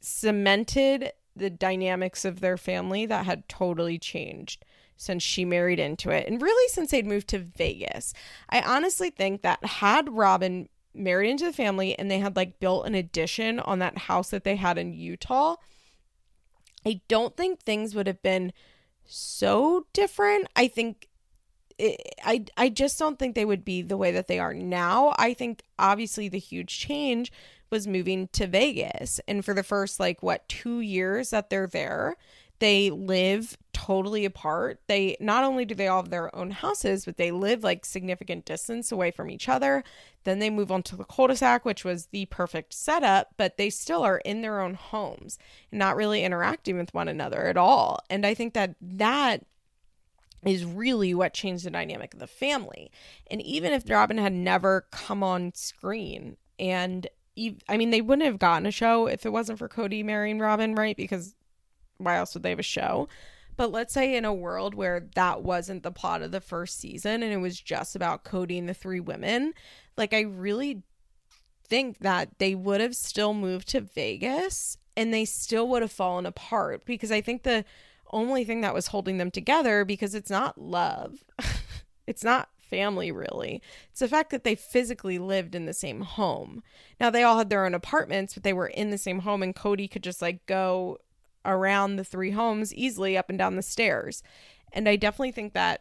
cemented the dynamics of their family that had totally changed since she married into it. And really since they'd moved to Vegas. I honestly think that had Robyn married into the family and they had like built an addition on that house that they had in Utah, I don't think things would have been so different. I think it, I I just don't think they would be the way that they are now. I think obviously the huge change was moving to Vegas, and for the first like what two years that they're there, they live totally apart. They not only do they all have their own houses, but they live like significant distance away from each other. Then they move on to the cul-de-sac, which was the perfect setup, but they still are in their own homes, not really interacting with one another at all. And I think that that is really what changed the dynamic of the family. And even if Robyn had never come on screen, and ev- I mean, they wouldn't have gotten a show if it wasn't for Cody marrying Robyn, right? Because why else would they have a show? But let's say in a world where that wasn't the plot of the first season and it was just about Cody and the three women, like, I really think that they would have still moved to Vegas and they still would have fallen apart, because I think the only thing that was holding them together, because it's not love, it's not family really, it's the fact that they physically lived in the same home. Now, they all had their own apartments, but they were in the same home, and Cody could just like go around the three homes easily, up and down the stairs. And I definitely think that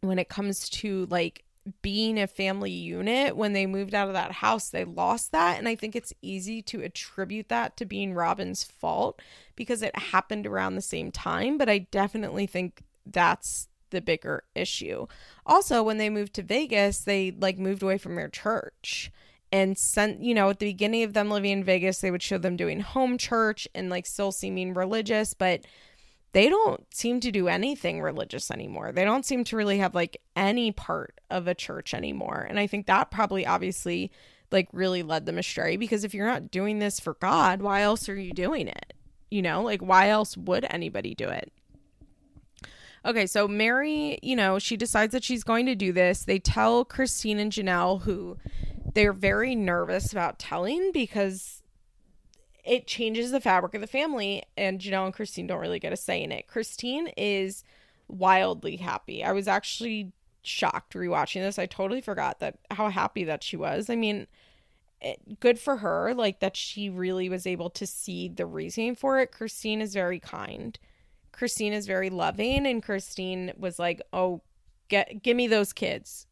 when it comes to like being a family unit, when they moved out of that house, they lost that. And I think it's easy to attribute that to being Robin's fault because it happened around the same time. But I definitely think that's the bigger issue. Also, when they moved to Vegas, they like moved away from their church. And sent, you know, at the beginning of them living in Vegas, they would show them doing home church and like still seeming religious, but they don't seem to do anything religious anymore. They don't seem to really have like any part of a church anymore. And I think that probably obviously like really led them astray, because if you're not doing this for God, why else are you doing it? You know, like, why else would anybody do it? Okay, so Meri, you know, she decides that she's going to do this. They tell Christine and Janelle, who they're very nervous about telling because it changes the fabric of the family, and Janelle and Christine don't really get a say in it. Christine is wildly happy. I was actually shocked rewatching this. I totally forgot that how happy that she was. I mean, it, good for her, like, that she really was able to see the reasoning for it. Christine is very kind. Christine is very loving, and Christine was like, oh, get give me those kids.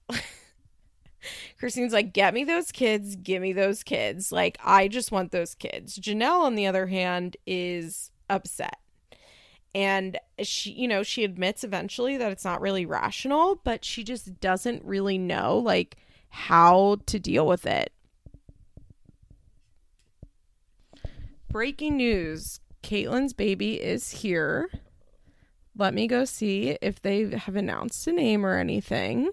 Christine's like, get me those kids, give me those kids. Like, I just want those kids. Janelle, on the other hand, is upset. And she, you know, she admits eventually that it's not really rational, but she just doesn't really know, like, how to deal with it. Breaking news. Caitlin's baby is here. Let me go see if they have announced a name or anything.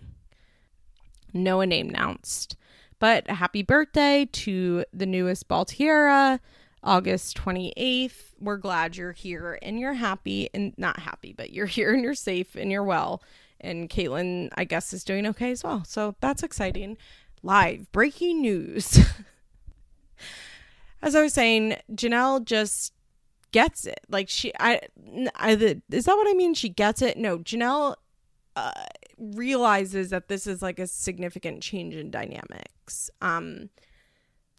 No a name announced. But happy birthday to the newest Baltiera, August twenty-eighth. We're glad you're here and you're happy, and not happy, but you're here and you're safe and you're well. And Caitlin, I guess, is doing okay as well. So that's exciting. Live breaking news. As I was saying, Janelle just gets it. Like, she, I, I, is that what I mean? She gets it? No, Janelle uh, realizes that this is like a significant change in dynamics. Um,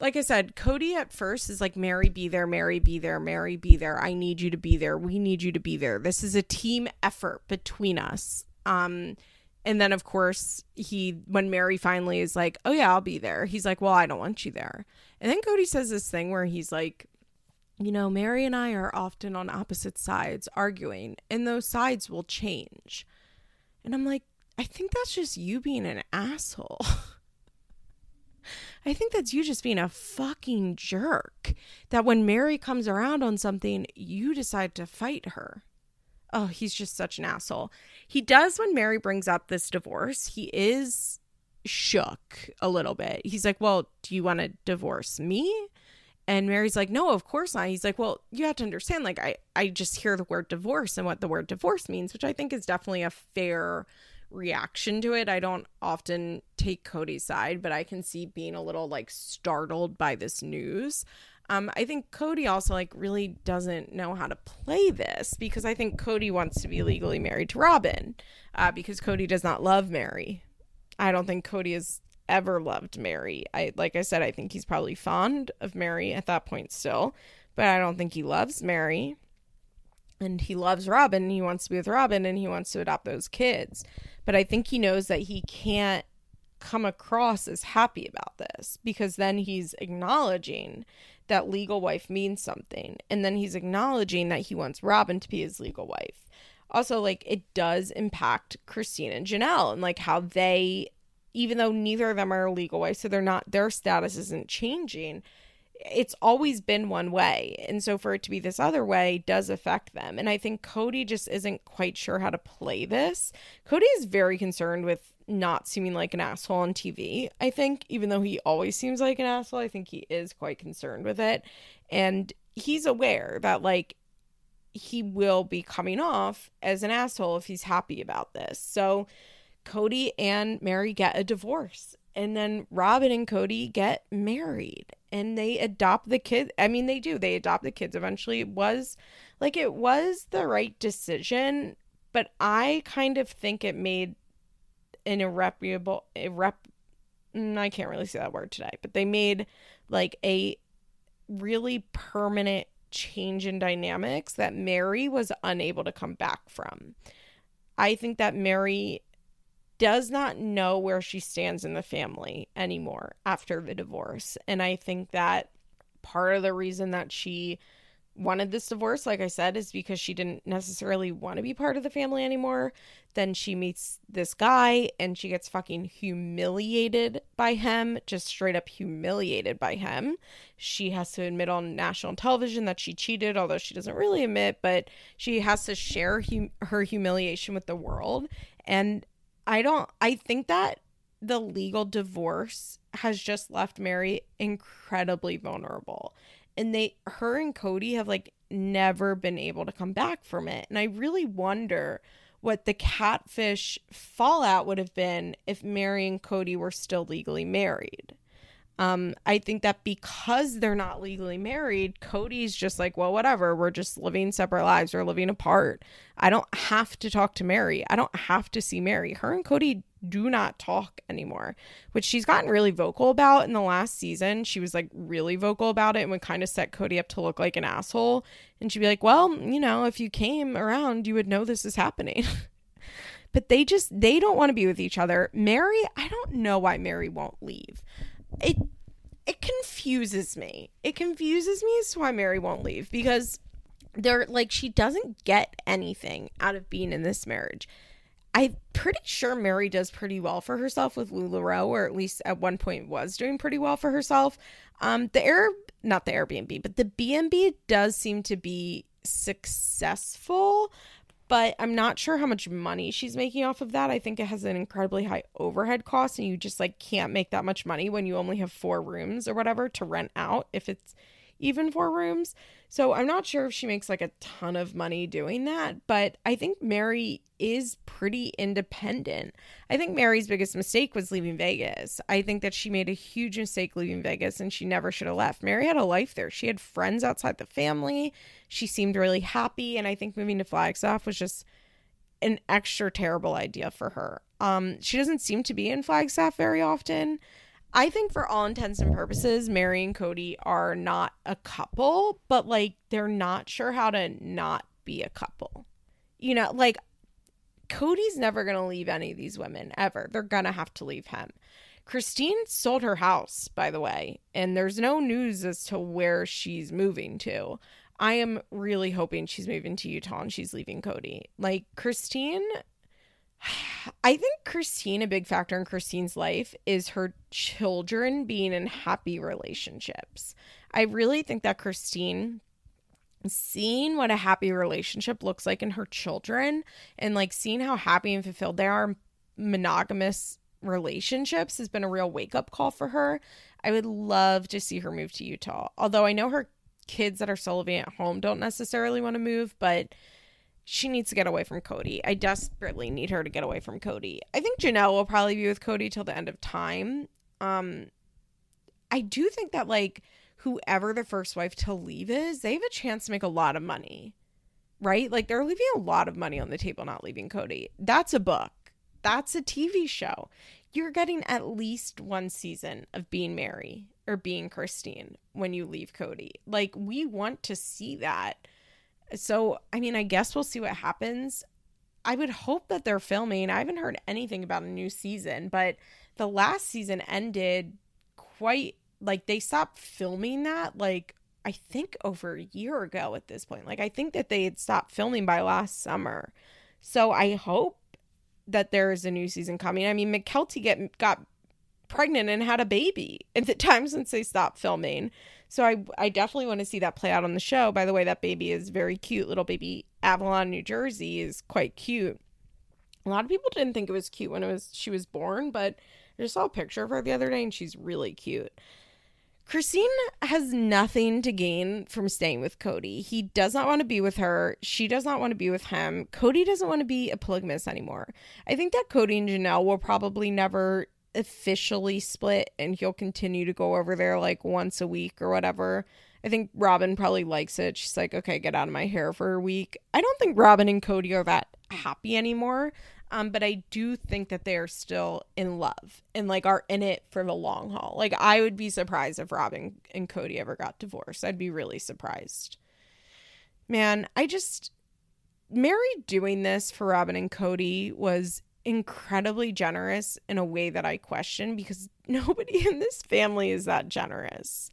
Like I said, Cody at first is like, Meri, be there, Meri, be there, Meri, be there. I need you to be there. We need you to be there. This is a team effort between us. Um, and then, of course, he when Meri finally is like, oh, yeah, I'll be there. He's like, well, I don't want you there. And then Cody says this thing where he's like, you know, Meri and I are often on opposite sides arguing, and those sides will change. And I'm like, I think that's just you being an asshole. I think that's you just being a fucking jerk, that when Meri comes around on something, you decide to fight her. Oh, he's just such an asshole. He does, when Meri brings up this divorce, he is shook a little bit. He's like, well, do you want to divorce me? And Mary's like, no, of course not. He's like, well, you have to understand, like, I, I just hear the word divorce and what the word divorce means, which I think is definitely a fair reaction to it. I don't often take Cody's side, but I can see being a little like startled by this news. Um, I think Cody also like really doesn't know how to play this, because I think Cody wants to be legally married to Robyn, uh, because Cody does not love Meri. I don't think Cody has ever loved Meri. I, like I said, I think he's probably fond of Meri at that point still, but I don't think he loves Meri. And he loves Robyn, he wants to be with Robyn, and he wants to adopt those kids. But I think he knows that he can't come across as happy about this, because then he's acknowledging that legal wife means something. And then he's acknowledging that he wants Robyn to be his legal wife. Also, like, it does impact Christine and Janelle, and like how they, even though neither of them are legal wives, so they're not, their status isn't changing, it's always been one way. And so for it to be this other way does affect them. And I think Cody just isn't quite sure how to play this. Cody is very concerned with not seeming like an asshole on T V. I think even though he always seems like an asshole, I think he is quite concerned with it. And he's aware that, like, he will be coming off as an asshole if he's happy about this. So Cody and Meri get a divorce. And then Robyn and Cody get married, and they adopt the kids. I mean, they do. They adopt the kids eventually. It was like, it was the right decision, but I kind of think it made an irreparable, irrep. I can't really say that word today, but they made like a really permanent change in dynamics that Meri was unable to come back from. I think that Meri does not know where she stands in the family anymore after the divorce. And I think that part of the reason that she wanted this divorce, like I said, is because she didn't necessarily want to be part of the family anymore. Then she meets this guy and she gets fucking humiliated by him, just straight up humiliated by him. She has to admit on national television that she cheated, although she doesn't really admit, but she has to share hum- her humiliation with the world. And I don't, I think that the legal divorce has just left Meri incredibly vulnerable. And they, her and Cody have like never been able to come back from it. And I really wonder what the catfish fallout would have been if Meri and Cody were still legally married. Um, I think that because they're not legally married, Cody's just like, well, whatever, we're just living separate lives. We're living apart. I don't have to talk to Meri. I don't have to see Meri. Her and Cody do not talk anymore, which she's gotten really vocal about in the last season. She was like really vocal about it and would kind of set Cody up to look like an asshole. And she'd be like, well, you know, if you came around, you would know this is happening. But they just, they don't want to be with each other. Meri, I don't know why Meri won't leave. It it confuses me. It confuses me as to why Meri won't leave, because they're like, she doesn't get anything out of being in this marriage. I'm pretty sure Meri does pretty well for herself with LuLaRoe, or at least at one point was doing pretty well for herself. Um, the Air, not the Airbnb, but the B and B does seem to be successful, but I'm not sure how much money she's making off of that. I think it has an incredibly high overhead cost, and you just like can't make that much money when you only have four rooms or whatever to rent out, if it's even four rooms. So I'm not sure if she makes like a ton of money doing that, but I think Meri is pretty independent. I think Mary's biggest mistake was leaving Vegas. I think that she made a huge mistake leaving Vegas, and she never should have left. Meri had a life there. She had friends outside the family. She seemed really happy, and I think moving to Flagstaff was just an extra terrible idea for her. Um, she doesn't seem to be in Flagstaff very often. I think for all intents and purposes, Meri and Cody are not a couple, but like they're not sure how to not be a couple. You know, like Cody's never going to leave any of these women ever. They're going to have to leave him. Christine sold her house, by the way, and there's no news as to where she's moving to. I am really hoping she's moving to Utah and she's leaving Cody. Like Christine... I think Christine, a big factor in Christine's life is her children being in happy relationships. I really think that Christine, seeing what a happy relationship looks like in her children and like seeing how happy and fulfilled they are in monogamous relationships has been a real wake-up call for her. I would love to see her move to Utah. Although I know her kids that are still living at home don't necessarily want to move, but... she needs to get away from Cody. I desperately need her to get away from Cody. I think Janelle will probably be with Cody till the end of time. Um, I do think that, like, whoever the first wife to leave is, they have a chance to make a lot of money, right? Like, they're leaving a lot of money on the table not leaving Cody. That's a book. That's a T V show. You're getting at least one season of being Meri or being Christine when you leave Cody. Like, we want to see that. So, I mean, I guess we'll see what happens. I would hope that they're filming. I haven't heard anything about a new season, but the last season ended quite, like, they stopped filming that, like, I think over a year ago at this point. Like, I think that they had stopped filming by last summer. So I hope that there is a new season coming. I mean, McKelty get, got pregnant and had a baby at the time since they stopped filming. So I I definitely want to see that play out on the show. By the way, that baby is very cute. Little baby Avalon, New Jersey is quite cute. A lot of people didn't think it was cute when it was she was born, but I just saw a picture of her the other day and she's really cute. Christine has nothing to gain from staying with Cody. He does not want to be with her. She does not want to be with him. Cody doesn't want to be a polygamist anymore. I think that Cody and Janelle will probably never officially split, and he'll continue to go over there like once a week or whatever. I think Robyn probably likes it. She's like, okay, get out of my hair for a week. I don't think Robyn and Cody are that happy anymore, um but I do think that they are still in love and like are in it for the long haul. Like, I would be surprised if Robyn and Cody ever got divorced. I'd be really surprised, man. I just Meri doing this for Robyn and Cody was incredibly generous in a way that I question, because nobody in this family is that generous.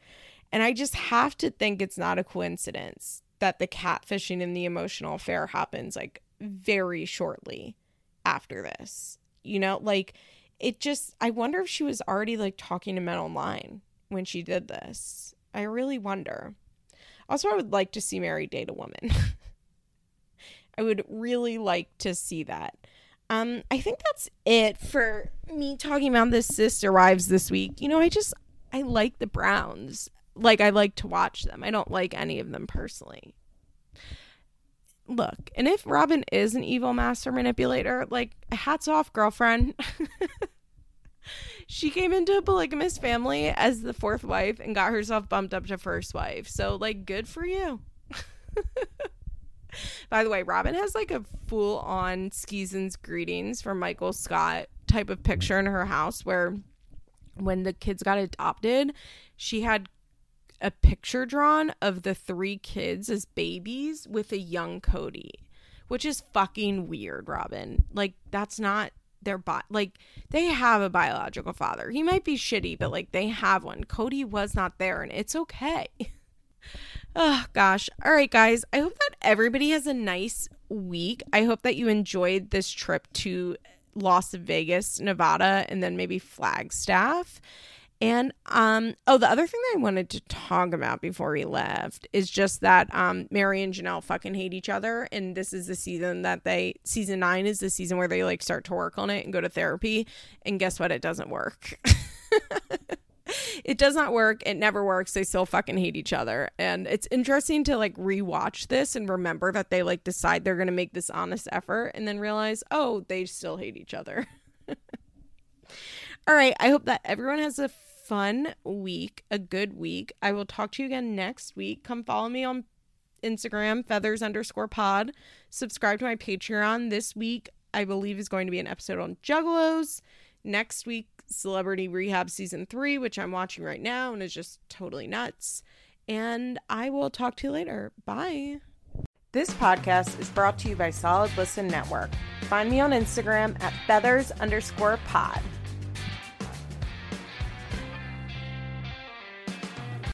And I just have to think it's not a coincidence that the catfishing and the emotional affair happens like very shortly after this. You know, like it just, I wonder if she was already like talking to men online when she did this. I really wonder. Also, I would like to see Meri date a woman. I would really like to see that. Um, I think that's it for me talking about the Sister Wives this week. You know, I just, I like the Browns. Like, I like to watch them. I don't like any of them personally. Look, and if Robyn is an evil master manipulator, like, hats off, girlfriend. She came into a polygamous family as the fourth wife and got herself bumped up to first wife. So, like, good for you. By the way, Robyn has like a full-on Skeezins greetings from Michael Scott type of picture in her house, where when the kids got adopted, she had a picture drawn of the three kids as babies with a young Cody, which is fucking weird, Robyn. Like, that's not their bi- like, they have a biological father. He might be shitty, but like, they have one. Cody was not there, and it's okay. Oh, gosh. All right, guys. I hope that everybody has a nice week. I hope that you enjoyed this trip to Las Vegas, Nevada, and then maybe Flagstaff. And, um, oh, the other thing that I wanted to talk about before we left is just that um, Meri and Janelle fucking hate each other. And this is the season that they, season nine is the season where they, like, start to work on it and go to therapy. And guess what? It doesn't work. It does not work. It never works. They still fucking hate each other. And it's interesting to, like, rewatch this and remember that they, like, decide they're going to make this honest effort and then realize, oh, they still hate each other. All right. I hope that everyone has a fun week, a good week. I will talk to you again next week. Come follow me on Instagram, feathers underscore pod. Subscribe to my Patreon. This week, I believe, is going to be an episode on Juggalos. Next week, Celebrity Rehab season three, which I'm watching right now and is just totally nuts. And I will talk to you later. Bye. This podcast is brought to you by Solid Listen Network. Find me on Instagram at feathers underscore pod.